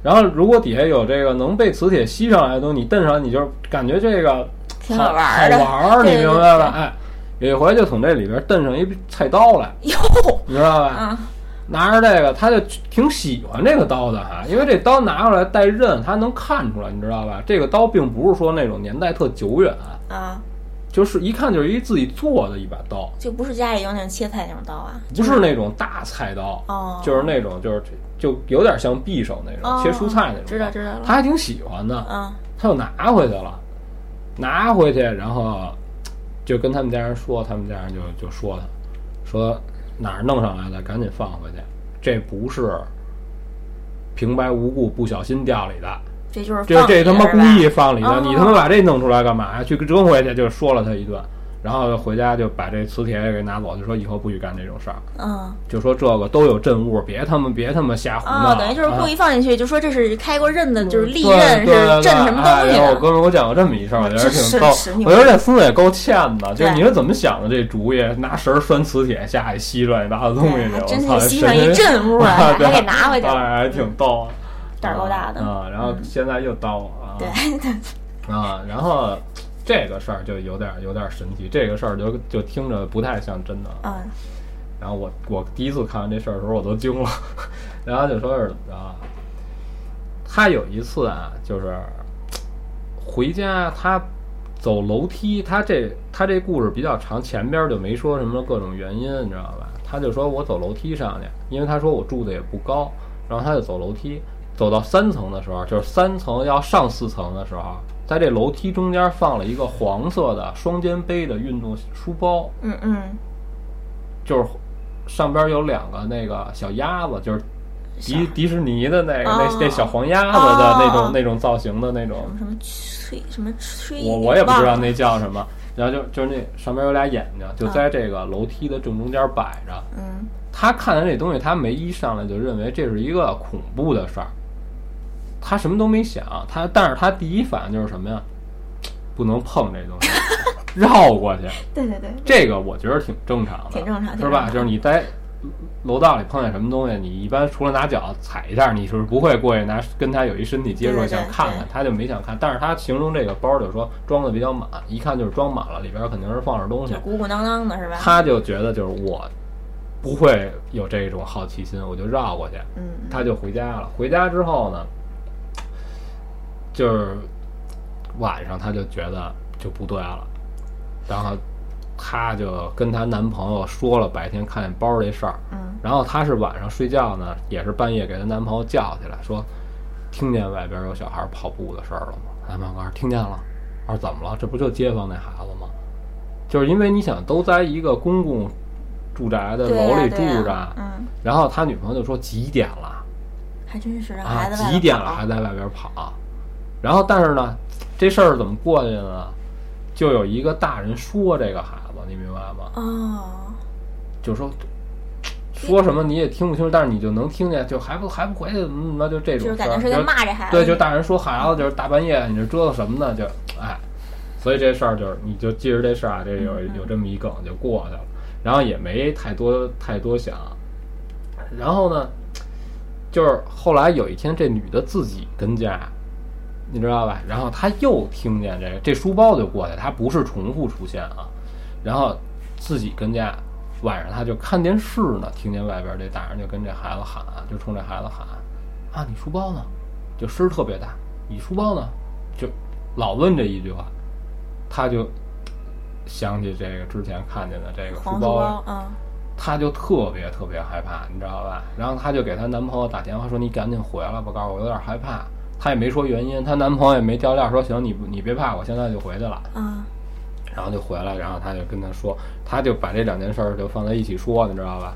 然后如果底下有这个能被磁铁吸上来的东西，你蹬上你就感觉这个挺好玩的，好玩，你明白吧？哎，有一回就从这里边蹬上一菜刀来，哟，你知道吧？啊。拿着这个他就挺喜欢这个刀的哈、啊，因为这刀拿出来带刃，他能看出来，你知道吧？这个刀并不是说那种年代特久远啊，就是一看就是一自己做的一把刀，就不是家里用那种切菜那种刀啊，不是那种大菜刀，哦，就是那种就是就有点像匕首那种、哦、切蔬菜那种，知道知道了，他还挺喜欢的，嗯，他就拿回去了，拿回去，然后就跟他们家人说，他们家人就就说他说。哪儿弄上来的赶紧放回去，这不是平白无故不小心掉里的，这就是这这他妈故意放里的、哦、你他妈把这弄出来干嘛呀？去扔回去就说了他一顿，然后回家就把这磁铁给拿走，就说以后不许干这种事儿。嗯，就说这个都有证物，别他们别他们瞎胡闹。啊，等于就是故意放进去，啊、就说这是开过刃的，就是利刃、嗯、是震什么东西的。哎、我哥们给我讲过这么一事儿，我觉得挺逗。我觉得这孙子也够欠的，就是你是怎么想的这主意？拿绳拴磁铁下去吸乱七八糟的东西去，真是吸上一阵物啊，还给拿回去，还挺逗。胆够大的啊、嗯嗯！然后现在又刀啊，对啊，然后。这个事儿就有点有点神奇，这个事儿就就听着不太像真的啊。嗯、然后我我第一次看完这事儿的时候，我都惊了。然后就说是啊，他有一次啊，就是回家他走楼梯，他这他这故事比较长，前边就没说什么各种原因，你知道吧？他就说我走楼梯上去，因为他说我住的也不高，然后他就走楼梯，走到三层的时候，就是三层要上四层的时候。在这楼梯中间放了一个黄色的双肩背的运动书包，嗯嗯，就是上边有两个那个小鸭子，就是迪迪士尼的那个、哦、那那小黄鸭子的那种、哦、那种造型的那种什么吹什么吹，我我也不知道那叫什么。然后就就是那上边有俩眼睛，就在这个楼梯的正中间摆着。嗯，他看的这东西，他没一上来就认为这是一个恐怖的事儿。他什么都没想，他但是他第一反应就是什么呀？不能碰这东西，绕过去。对对对，这个我觉得挺正常的，挺正常，是吧？就是你在楼道里碰见什么东西，你一般除了拿脚踩一下，你是不会过去拿跟他有一身体接触想看看，他就没想看。但是他形容这个包就说装的比较满，一看就是装满了，里边肯定是放着东西，鼓鼓囊囊的是吧？他就觉得就是我。不会有这种好奇心，我就绕过去。嗯，他就回家了。回家之后呢，就是晚上他就觉得就不对了，然后他就跟他男朋友说了白天看见包这事儿。嗯，然后他是晚上睡觉呢，也是半夜给他男朋友叫起来，说听见外边有小孩跑步的事儿了吗？男朋友说听见了。我说怎么了？这不就街坊那孩子吗？就是因为你想都在一个公共住宅的楼里住着、啊啊嗯、然后他女朋友就说几点了，还真是还在、啊、几点了还在外边跑。然后但是呢这事儿怎么过去呢，就有一个大人说这个孩子，你明白吗？哦，就说说什么你也听不清，但是你就能听见，就还不还不回去怎么怎么，就这种就是感觉是在骂这孩子。对，就大人说孩子就是大半夜你这折腾什么呢，就哎，所以这事儿就是你就记着这事儿啊，这有有这么一梗就过去了。然后也没太多太多想，然后呢就是后来有一天这女的自己跟家，你知道吧，然后她又听见这个这书包就过去，她不是重复出现啊，然后自己跟家晚上她就看电视呢，听见外边这大人就跟这孩子喊，就冲这孩子喊啊你书包呢，就声特别大，你书包呢，就老问这一句话。她就想起这个之前看见的这个书包，嗯，她就特别特别害怕，你知道吧？然后她就给她男朋友打电话说：“你赶紧回来吧，告诉我有点害怕。”她也没说原因，她男朋友也没掉链，说：“行，你你别怕，我现在就回去了。”啊，然后就回来，然后她就跟他说，她就把这两件事儿就放在一起说，你知道吧？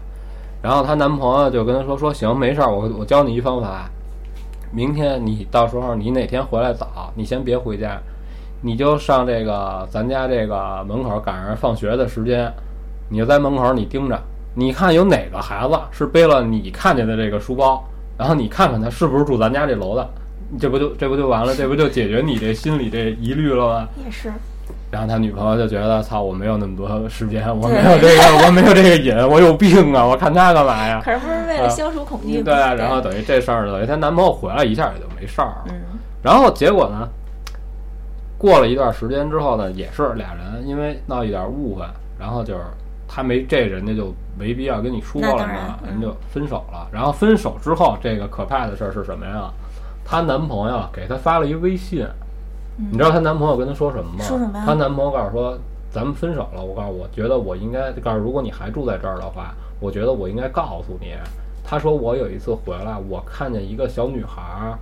然后她男朋友就跟她说：“说行，没事，我我教你一方法，明天你到时候你哪天回来早，你先别回家。”你就上这个咱家这个门口，赶上放学的时间，你就在门口你盯着，你看有哪个孩子是背了你看见的这个书包，然后你看看他是不是住咱家这楼的，这不就这不就完了，这不就解决你这心里这疑虑了吗？也是。然后他女朋友就觉得操，我没有那么多时间，我没有这个我没有这个瘾，我有病啊，我看他干嘛呀？可是不是为了消除恐惧、呃、对啊。然后等于这事儿等于他男朋友回来一下也就没事儿了、嗯、然后结果呢过了一段时间之后呢，也是俩人因为闹一点误会，然后就是他没这人家就没必要跟你说了嘛，人就分手了。然后分手之后，这个可怕的事是什么呀？她男朋友给她发了一微信，你知道她男朋友跟她说什么吗？说什么呀？她男朋友告诉说咱们分手了，我告诉我觉得我应该告诉如果你还住在这儿的话，我觉得我应该告诉你。他说我有一次回来，我看见一个小女孩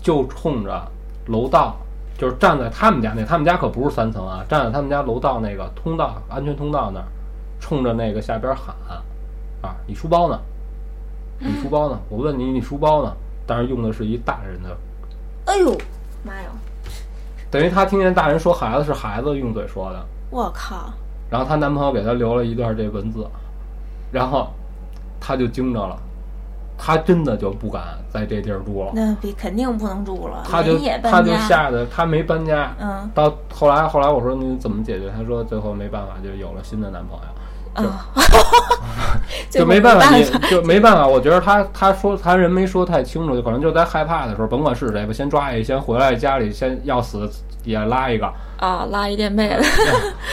就冲着楼道。就是站在他们家那，他们家可不是三层啊，站在他们家楼道那个通道安全通道那儿，冲着那个下边喊啊你书包呢，你书包呢，我问你你书包呢，但是用的是一大人的，哎呦妈呀，等于他听见大人说孩子是孩子用嘴说的，我靠，然后她男朋友给她留了一段这文字，然后她就惊着了，她真的就不敢在这地儿住了，那肯定不能住了，她就她就吓得她没搬家。嗯，到后来后来我说你怎么解决，她说最后没办法，就有了新的男朋友。就, 就没办法，你就没办法。我觉得他他说他人没说太清楚，就可能就在害怕的时候，甭管是谁吧，先抓一，先回来家里，先要死也拉一个啊，拉一垫背的。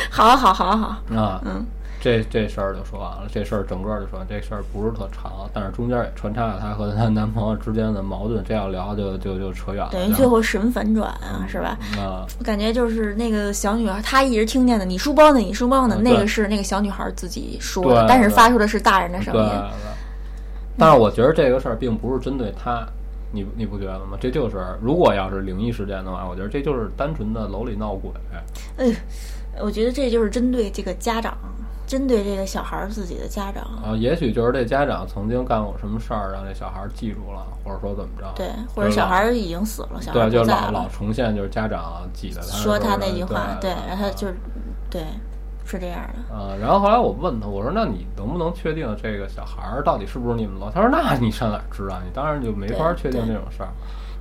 好好好好啊，嗯，这这事儿就说完了，这事儿整个就说这事儿不是特长，但是中间也穿插了她和她男朋友之间的矛盾，这样聊就就就扯远了。等于最后神反转啊，是吧？啊、嗯，我感觉就是那个小女孩，她一直听见的你书包呢，你书包呢，嗯、那个是那个小女孩自己说的，但是发出的是大人的声音。但是我觉得这个事儿并不是针对她。你你不觉得吗？这就是如果要是灵异事件的话，我觉得这就是单纯的楼里闹鬼。哎，我觉得这就是针对这个家长。针对这个小孩自己的家长啊，也许就是这家长曾经干过什么事儿，让这小孩记住了，或者说怎么着？对，或者小孩已经死了，小孩对，就老老重现，就是家长记得他说他那句话，对，然后他就对，是这样的啊。然后后来我问他，我说那你能不能确定这个小孩到底是不是你们楼？他说那你上哪知道？你当然就没法确定这种事儿。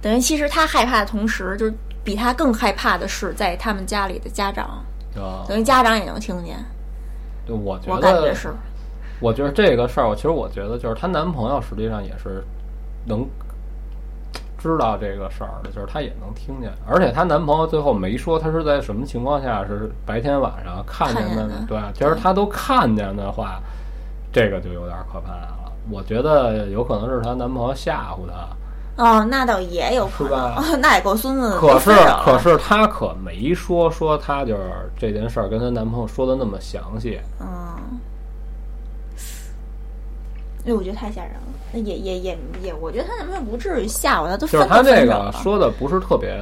等于其实他害怕的同时，就是比他更害怕的是在他们家里的家长，等于家长也能听见。就我觉得，我觉得这个事儿，我其实我觉得就是她男朋友实际上也是能知道这个事儿的，就是他也能听见，而且她男朋友最后没说他是在什么情况下，是白天晚上看见的，对，其实他都看见的话，这个就有点可怕了。我觉得有可能是她男朋友吓唬她。哦，那倒也有可能，是吧？哦，那也够孙子的。可是，可是她可没说说她就是这件事儿跟她男朋友说的那么详细。嗯，哎，我觉得太吓人了。也也也也，我觉得她男朋友不至于吓我，她都就是她这个说的不是特别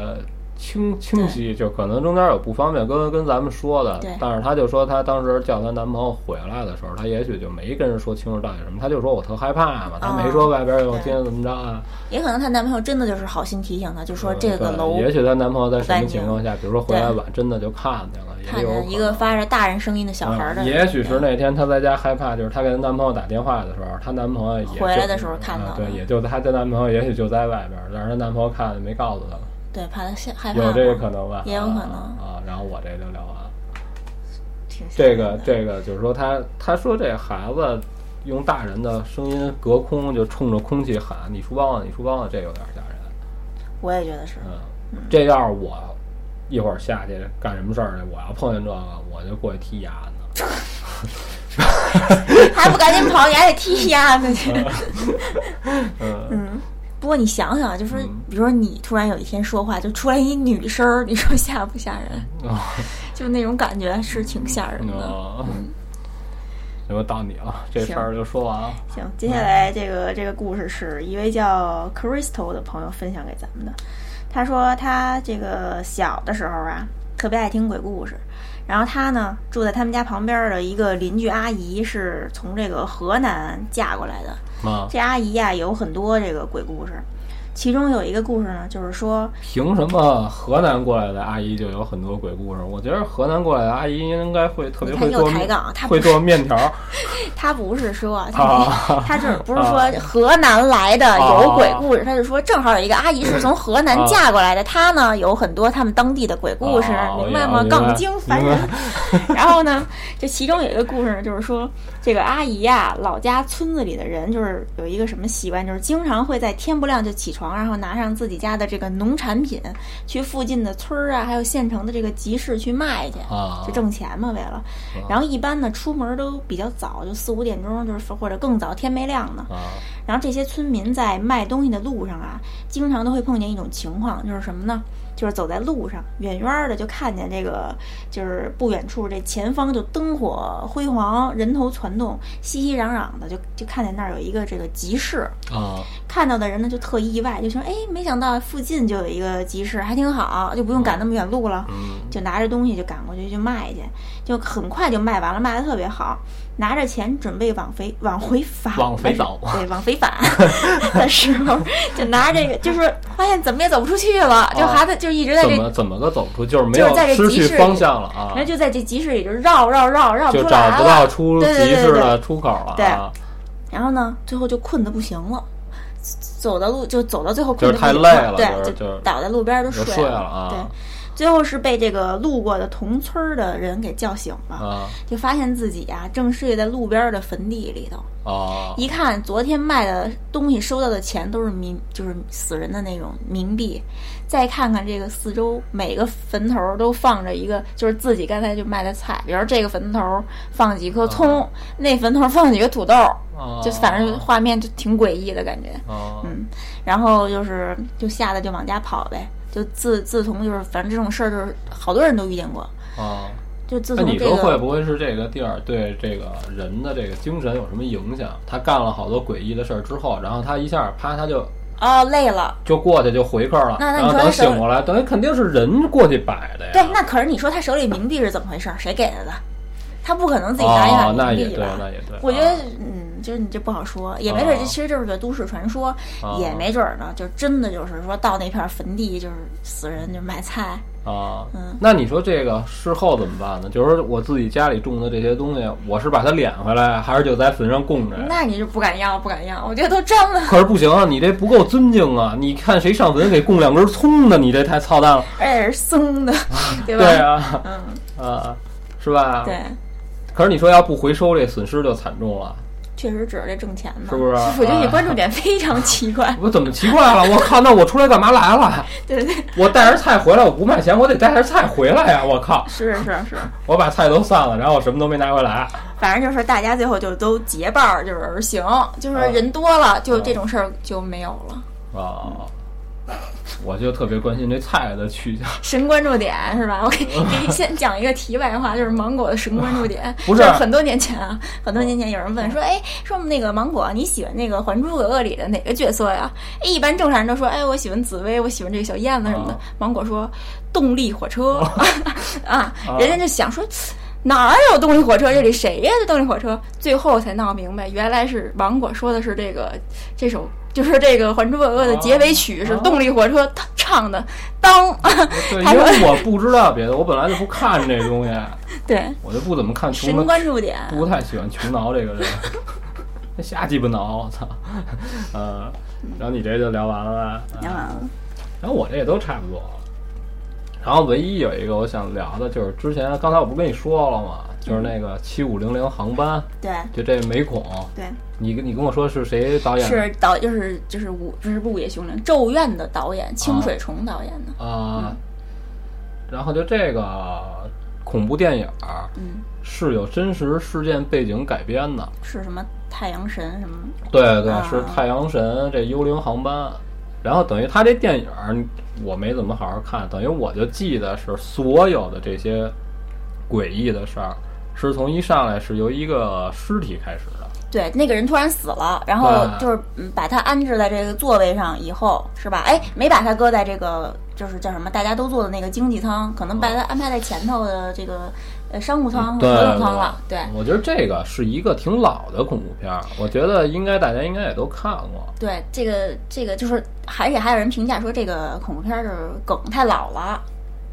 清清晰，就可能中间有不方便跟跟咱们说的。但是她就说她当时叫她男朋友回来的时候，她也许就没跟人说清楚到底什么，她就说我特害怕嘛，她没说外边有天怎么着啊。也可能她男朋友真的就是好心提醒她，就说这个楼。也许她男朋友在什么情况下，比如说回来晚，真的就看见了，看见一个发着大人声音的小孩的。也许是那天她在家害怕，就是她给她男朋友打电话的时候，她男朋友也回来的时候看到了，对，也就她的男朋友也许就在外边，但是她男朋友看没告诉她。对，怕他害怕，有这个可能吧，也有可能啊。然后我这就聊完了，这个这个就是说他他说这孩子用大人的声音隔空就冲着空气喊你书包啊你书包啊，这有点吓人。我也觉得是，嗯，这要是我一会儿下去干什么事儿呢，我要碰见这个，我就过去踢牙呢。还不赶紧跑，你还得踢牙呢去。嗯。嗯，不过你想想，就是比如说你突然有一天说话，嗯，就出来一女声，你说吓不吓人？哦，就那种感觉是挺吓人的。哦，嗯，那么到你了，这事儿就说完了。行，接下来这个，嗯，这个故事是一位叫 Crystal 的朋友分享给咱们的。他说他这个小的时候啊，特别爱听鬼故事。然后他呢，住在他们家旁边的一个邻居阿姨是从这个河南嫁过来的。这阿姨呀，啊，有很多这个鬼故事，其中有一个故事呢，就是说凭什么河南过来的阿姨就有很多鬼故事？我觉得河南过来的阿姨应该会特别会做抬杠，会做面条。她不是说，她就是不是说河南来的有鬼故事，她，啊，就说正好有一个阿姨是从河南嫁过来的，她，啊，呢有很多他们当地的鬼故事，啊，明白吗？杠精烦人。然后呢，这其中有一个故事呢，就是说这个阿姨呀，啊，老家村子里的人就是有一个什么习惯，就是经常会在天不亮就起床。然后拿上自己家的这个农产品去附近的村儿啊还有县城的这个集市去卖去，就挣钱嘛为了。然后一般呢出门都比较早，就四五点钟，就是或者更早，天没亮呢。然后这些村民在卖东西的路上啊，经常都会碰见一种情况，就是什么呢，就是走在路上，远远的就看见这个，就是不远处这前方就灯火辉煌，人头攒动，熙熙攘攘的，就就看见那儿有一个这个集市啊。看到的人呢就特意外，就说哎，没想到附近就有一个集市，还挺好，就不用赶那么远路了。嗯，就拿着东西就赶过去去卖去，就很快就卖完了，卖得特别好，拿着钱准备往回往回返往回走对往回返的时候，就拿这个就是发现怎么也走不出去了，就还得就一直在这、啊、怎么怎么个走不出，就是没有失去方向了啊，那就在这集市里就绕绕绕绕不出来了，就找不到出集市的出口了、啊、对, 对, 对, 对, 对, 对，然后呢最后就困得不行了，走到路就走到最后困得不行了，就是太累了，对，就倒在路边就睡 了, 就睡了、啊、对，最后是被这个路过的同村的人给叫醒了、啊、就发现自己啊正睡在路边的坟地里头、啊、一看昨天卖的东西收到的钱都是冥就是死人的那种冥币，再看看这个四周每个坟头都放着一个就是自己刚才就卖的菜，比如这个坟头放几颗葱、啊、那坟头放几个土豆、啊、就反正画面就挺诡异的感觉、啊、嗯，然后就是就吓得就往家跑呗，就自自从就是反正这种事儿就是好多人都遇见过啊，就自从、这个、你说会不会是这个地儿对这个人的这个精神有什么影响，他干了好多诡异的事儿之后，然后他一下啪他就哦累了就过去就回客了，那那你说他醒过来等于肯定是人过去摆的呀，对，那可是你说他手里冥币是怎么回事，谁给他的，他不可能自己拿一把冥币吧、哦、那也对那也对，我觉得、啊、嗯就是你这不好说，也没准、啊、其实这是个都市传说、啊、也没准呢就真的就是说到那片坟地就是死人就买菜啊，嗯，那你说这个事后怎么办呢，就是我自己家里种的这些东西我是把它敛回来还是就在坟上供着，那你就不敢要不敢要，我觉得都占了，可是不行啊，你这不够尊敬啊，你看谁上坟给供两根葱的，你这太操蛋了，哎，是松的对吧，对啊，嗯啊是吧，对，可是你说要不回收这损失就惨重了，确实指着这挣钱呢，是不是？我觉得你关注点非常奇怪、啊。我怎么奇怪了？我靠！那我出来干嘛来了？对对，我带着菜回来，我不卖钱，我得带着菜回来呀！我靠！是是是，我把菜都散了，然后我什么都没拿回来。反正就是大家最后就都结伴儿，就是而行，就是人多了，啊、就这种事儿就没有了啊。我就特别关心这菜的去向，神关注点是吧？我给给你先讲一个题外话，就是芒果的神关注点。不是很多年前啊，很多年前有人问说，哎，说那个芒果你喜欢那个《还珠格格》里的哪个角色呀？哎，一般正常人都说，哎，我喜欢紫薇，我喜欢这个小燕子什么的。芒果说，动力火车啊，人家就想说。哪儿有动力火车？这里谁呀？这动力火车，最后才闹明白，原来是芒果说的是这个这首，就是这个《还珠格格》的结尾曲是动力火车唱的。当、啊啊、对，因为我不知道别的，我本来就不看这东西，对我就不怎么看穷。神关注点，不太喜欢穷挠这个人，瞎鸡巴挠，我操！呃，然后你这就聊完了吧？聊完了。然后我这也都差不多。然后唯一有一个我想聊的就是之前刚才我不跟你说了吗，就是那个七五零零航班，对，就这美恐，对，你你跟我说是谁导演的？是导就是就是午就是不午夜凶铃咒怨的导演清水崇导演的啊、呃嗯、然后就这个恐怖电影嗯是有真实事件背景改编的，是什么太阳神什么，对对、啊、是太阳神这幽灵航班，然后等于他这电影我没怎么好好看，等于我就记得是所有的这些诡异的事儿是从一上来是由一个尸体开始的，对，那个人突然死了，然后就是把他安置在这个座位上以后是吧，哎，没把他搁在这个就是叫什么大家都坐的那个经济舱，可能把他安排在前头的这个商务舱和合同舱了， 对, 对, 对，我觉得这个是一个挺老的恐怖片，我觉得应该大家应该也都看过，对，这个这个就是而且还有人评价说这个恐怖片就是梗太老了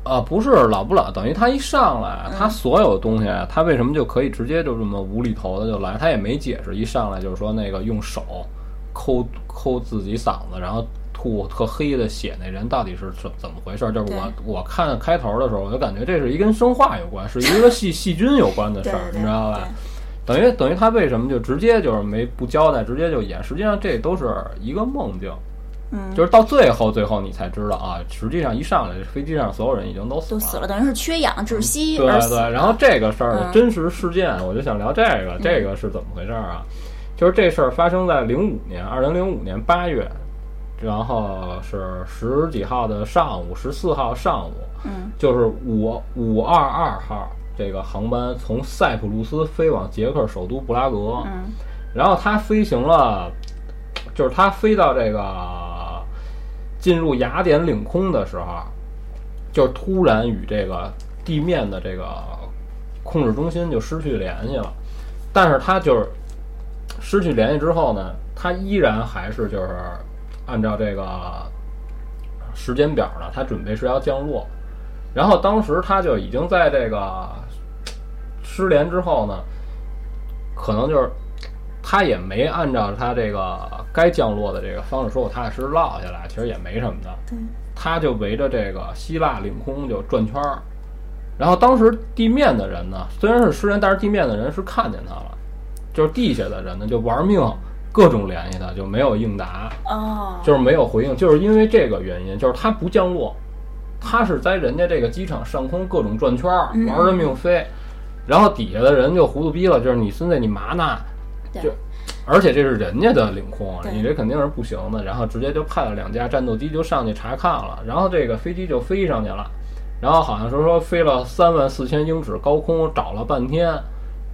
啊、呃，不是老不老，等于他一上来、嗯、他所有东西他为什么就可以直接就这么无厘头的就来，他也没解释，一上来就是说那个用手抠抠自己嗓子然后吐特黑的血，那人到底是怎么回事？就是我我看开头的时候，我就感觉这是一跟生化有关，是一个细细菌有关的事儿，你知道吧？等于等于他为什么就直接就是没不交代，直接就演？实际上这都是一个梦境，嗯，就是到最后最后你才知道啊，实际上一上来飞机上所有人已经都死了，都死了，等于是缺氧窒息、嗯。对对，然后这个事儿的真实事件，我就想聊这个，嗯、这个是怎么回事啊？就是这事儿发生在零五年，二零零五年八月。然后是十几号的上午，十四号上午，嗯，就是五五二二号这个航班从塞浦路斯飞往捷克首都布拉格，嗯，然后它飞行了，就是它飞到这个进入雅典领空的时候，就突然与这个地面的这个控制中心就失去联系了。但是它就是失去联系之后呢，它依然还是就是按照这个时间表呢，它准备是要降落。然后当时它就已经在这个失联之后呢，可能就是它也没按照它这个该降落的这个方式说我踏踏实实落下来，其实也没什么的。它就围着这个希腊领空就转圈儿。然后当时地面的人呢，虽然是失联，但是地面的人是看见它了，就是地下的人呢就玩命各种联系它，就没有应答，哦，就是没有回应，就是因为这个原因，就是它不降落，它是在人家这个机场上空各种转圈儿，玩着命飞，然后底下的人就糊涂逼了，就是你孙子你麻呢，就而且这是人家的领空，你这肯定是不行的。然后直接就派了两架战斗机就上去查看了，然后这个飞机就飞上去了，然后好像说说飞了三万四千英尺高空，找了半天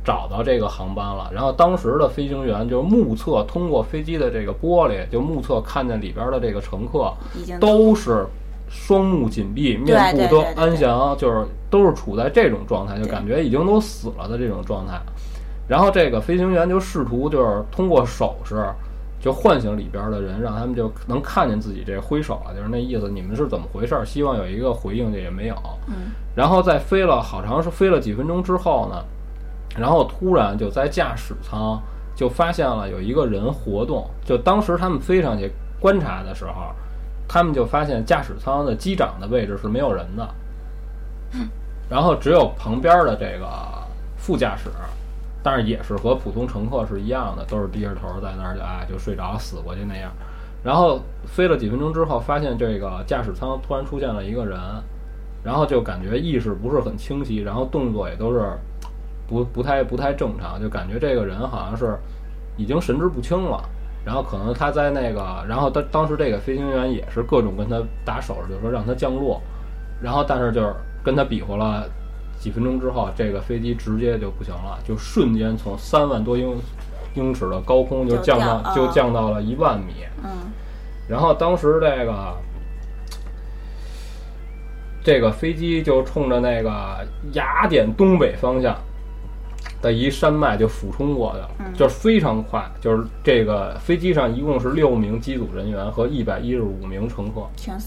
找到这个航班了。然后当时的飞行员就目测，通过飞机的这个玻璃就目测看见里边的这个乘客都是双目紧闭，面部都安详，就是都是处在这种状态，就感觉已经都死了的这种状态。然后这个飞行员就试图就是通过手势就唤醒里边的人，让他们就能看见自己这挥手了，就是那意思你们是怎么回事，希望有一个回应，这也没有。嗯，然后在飞了好长是飞了几分钟之后呢，然后突然就在驾驶舱就发现了有一个人活动，就当时他们飞上去观察的时候，他们就发现驾驶舱的机长的位置是没有人的，然后只有旁边的这个副驾驶，但是也是和普通乘客是一样的，都是低着头在那儿就啊、哎、就睡着死过去那样。然后飞了几分钟之后，发现这个驾驶舱突然出现了一个人，然后就感觉意识不是很清晰，然后动作也都是不不太不太正常，就感觉这个人好像是已经神志不清了。然后可能他在那个，然后他当时这个飞行员也是各种跟他打手势，就说让他降落。然后但是就是跟他比划了几分钟之后，这个飞机直接就不行了，就瞬间从三万多英英尺的高空就降到就 降,、哦、就降到了一万米。嗯，然后当时这个这个飞机就冲着那个雅典东北方向的一山脉就俯冲过去了，嗯，就是非常快。就是这个飞机上一共是六名机组人员和一百一十五名乘客，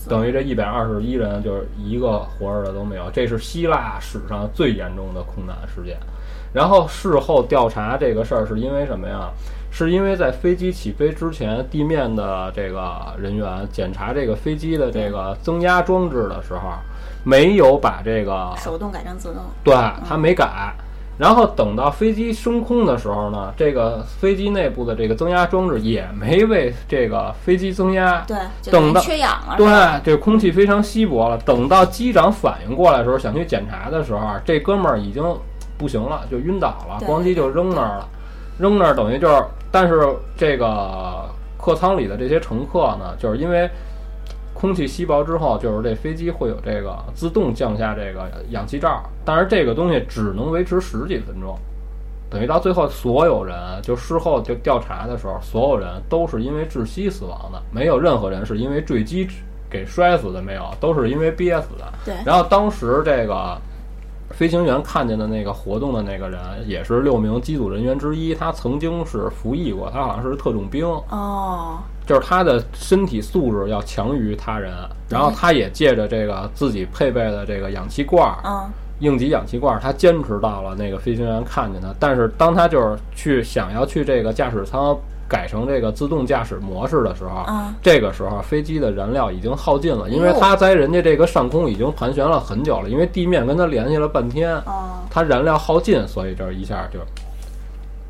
等于这一百二十一人就是一个活着的都没有。这是希腊史上最严重的空难事件。然后事后调查这个事儿是因为什么呀？是因为在飞机起飞之前，地面的这个人员检查这个飞机的这个增压装置的时候，没有把这个手动改成自动，对，他没改。嗯，然后等到飞机升空的时候呢，这个飞机内部的这个增压装置也没为这个飞机增压，对，等到缺氧了，对，这空气非常稀薄了。等到机长反应过来的时候，想去检查的时候，这哥们儿已经不行了，就晕倒了，咣叽就扔那儿了，扔那儿等于就是，但是这个客舱里的这些乘客呢，就是因为空气稀薄之后，就是这飞机会有这个自动降下这个氧气罩，但是这个东西只能维持十几分钟，等于到最后所有人就事后就调查的时候，所有人都是因为窒息死亡的，没有任何人是因为坠机给摔死的，没有，都是因为憋死的。对。然后当时这个飞行员看见的那个活动的那个人也是六名机组人员之一，他曾经是服役过，他好像是特种兵哦。就是他的身体素质要强于他人，然后他也借着这个自己配备的这个氧气罐，嗯，应急氧气罐，他坚持到了那个飞行员看见他。但是当他就是去想要去这个驾驶舱改成这个自动驾驶模式的时候，嗯，这个时候飞机的燃料已经耗尽了，因为他在人家这个上空已经盘旋了很久了，因为地面跟他联系了半天，哦，他燃料耗尽，所以这一下就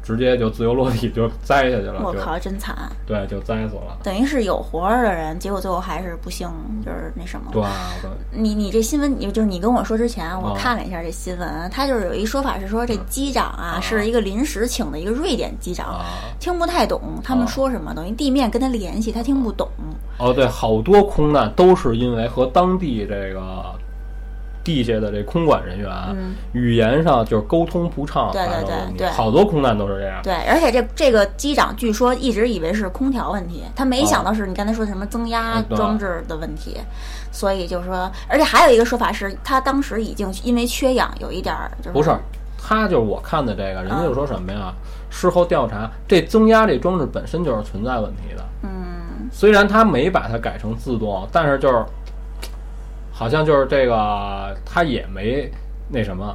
直接就自由落体就栽下去了。我靠，真惨！对，就栽死了。等于是有活着的人，结果最后还是不幸，就是那什么。对，你你这新闻，就是你跟我说之前，我看了一下这新闻，啊，他就是有一说法是说这机长啊，啊是一个临时请的一个瑞典机长，啊，听不太懂他们说什么，啊，等于地面跟他联系，他听不懂。哦，对，好多空难都是因为和当地这个。地下的这空管人员、嗯、语言上就是沟通不畅，对对对对，好多空难都是这样。对，而且这这个机长据说一直以为是空调问题，他没想到是你刚才说什么增压装置的问题、啊、所以就是说，而且还有一个说法是他当时已经因为缺氧有一点、就是、不是，他就是我看的这个人家就说什么呀、嗯、事后调查这增压这装置本身就是存在问题的，嗯，虽然他没把它改成自动，但是就是好像就是这个他也没那什么，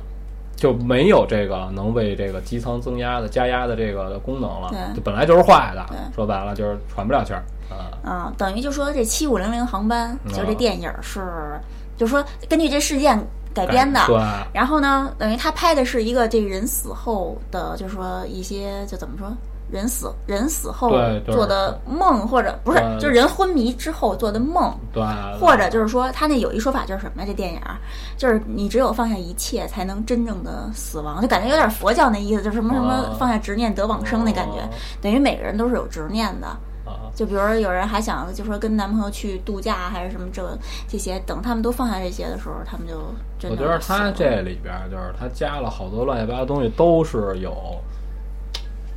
就没有这个能为这个机舱增压的加压的这个功能了，就本来就是坏的，说白了就是喘不了气儿啊、嗯嗯、等于就说这七五零零航班就这电影是、嗯、就说根据这事件改编的，对。然后呢，等于他拍的是一个这人死后的，就是说一些就怎么说，人死人死后做的梦，或者不是，就是人昏迷之后做的梦，对。或者就是说，他那有一说法就是什么呀？这电影就是你只有放下一切，才能真正的死亡，就感觉有点佛教那意思，就是什么什么放下执念得往生那感觉。等于每个人都是有执念的。就比如说有人还想就说跟男朋友去度假还是什么这这些，等他们都放下这些的时候，他们就真的，我觉得他这里边就是他加了好多乱七八糟东西，都是有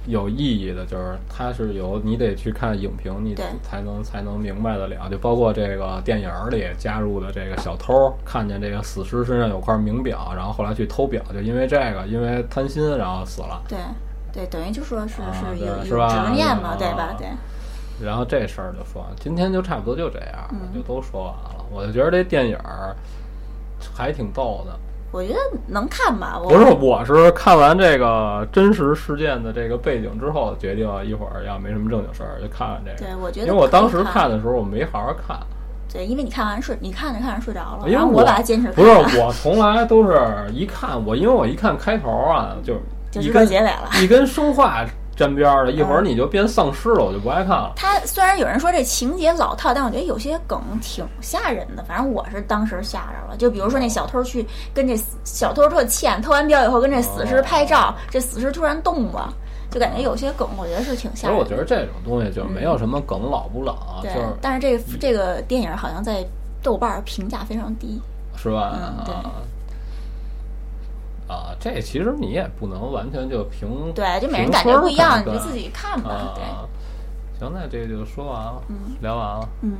有意义的，就是他是有你得去看影评，你才能才能明白得了。就包括这个电影里加入的这个小偷，看见这个死尸身上有块名表，然后后来去偷表，就因为这个因为贪心然后死了。对对，等于就说是、啊、是有是吧，有执念嘛，对吧？对。然后这事儿就说今天就差不多就这样、嗯、就都说完了。我就觉得这电影还挺逗的，我觉得能看吧。我不是，我是看完这个真实事件的这个背景之后决定一会儿要没什么正经事儿就看完这个。对，我觉得因为我当时看的时候我没好好看。对，因为你看完睡，你看着看着睡着了，因为我把它坚持看了。不是，我从来都是一看，我因为我一看开头啊就就知道结尾了，一根生化沾边的，一会儿你就变丧尸了、嗯、我就不爱看了。他虽然有人说这情节老套，但我觉得有些梗挺吓人的，反正我是当时吓着了。就比如说那小偷去跟这小偷特欠，偷完镖以后跟这死尸拍照、哦、这死尸突然动了，就感觉有些梗我觉得是挺吓人的。我觉得这种东西就没有什么梗老不老、啊嗯就是、对，但是这个、这个电影好像在豆瓣评价非常低，是吧、嗯、对啊，这其实你也不能完全就评，对，就每人感觉不一样，你就自己看吧、啊、对。行，那这就说完了、嗯、聊完了，嗯，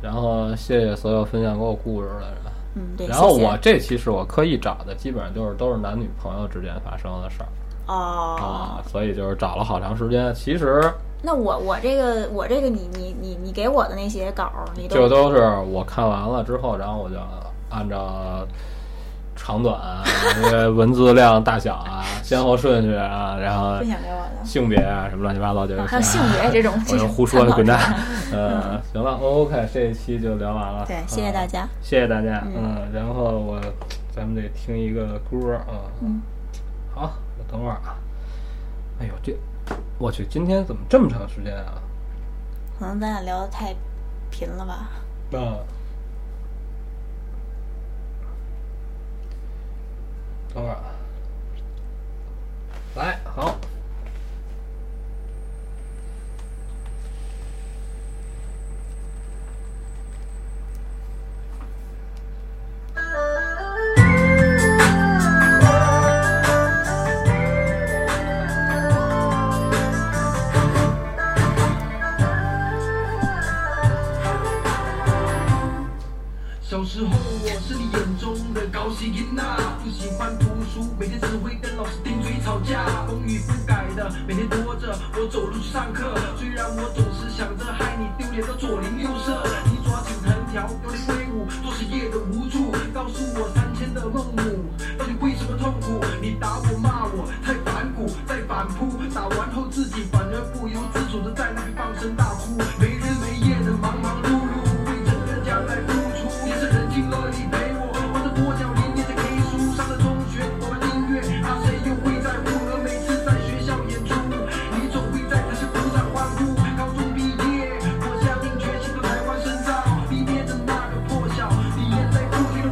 然后谢谢所有分享给我故事的人，嗯，对，然后我这其实我刻意找的基本上就是都是男女朋友之间发生的事儿，哦，啊，所以就是找了好长时间。其实那我我这个我这个你你你你给我的那些稿你都就都是我看完了之后，然后我就按照长短啊，那个文字量大小啊，先后顺序啊，然后性别啊，什么乱七八糟就、啊、还有性别这种，我就胡说滚蛋。呃，行了 ，OK， 这一期就聊完了。对，谢谢大家，呃、谢谢大家。嗯，嗯，然后我咱们得听一个歌啊。嗯，好，我等会儿啊。哎呦，这我去，今天怎么这么长时间啊？可能咱俩聊得太频了吧？嗯。等会儿，来，好，小时候我是你眼中的高兴囡啊，不喜欢读书，每天只会跟老师顶嘴吵架，风雨不改的每天拖着我走路去上课，虽然我总是想着害你丢脸的左邻右舍，你抓紧藤条有点威武，做事业的无助，告诉我三千的孟母到底为什么痛苦，你打我骂我太反骨太反扑，打完后自己反而不由自主的在那里放声大哭，没日没夜的忙忙碌碌，为整个家在付出，也是人尽了你陪我，我的跺脚连夜在给书上的中学，我们音乐啊谁又会在乎，而每次在学校演出你总会在台上鼓掌欢呼，高中毕业我下定决心到台湾深造，你捏着那个破晓，你也在故意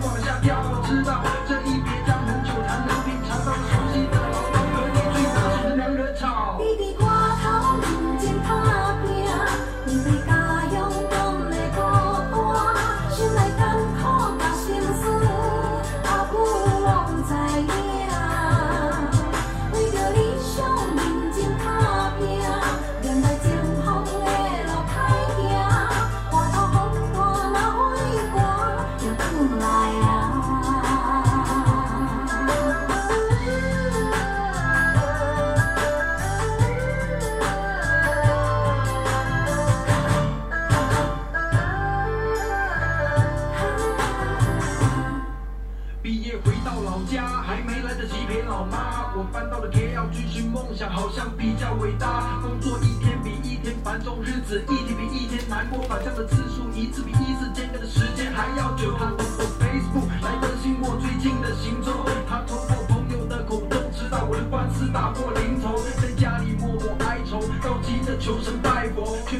想好像比较伟大。工作一天比一天繁重，日子一天比一天难过，返乡的次数一次比一次见面的时间还要久。他通过 Facebook 来更新我最近的行踪，他通过朋友的口中知道我的官司打破零头，在家里默默哀愁，着急的求神拜佛。却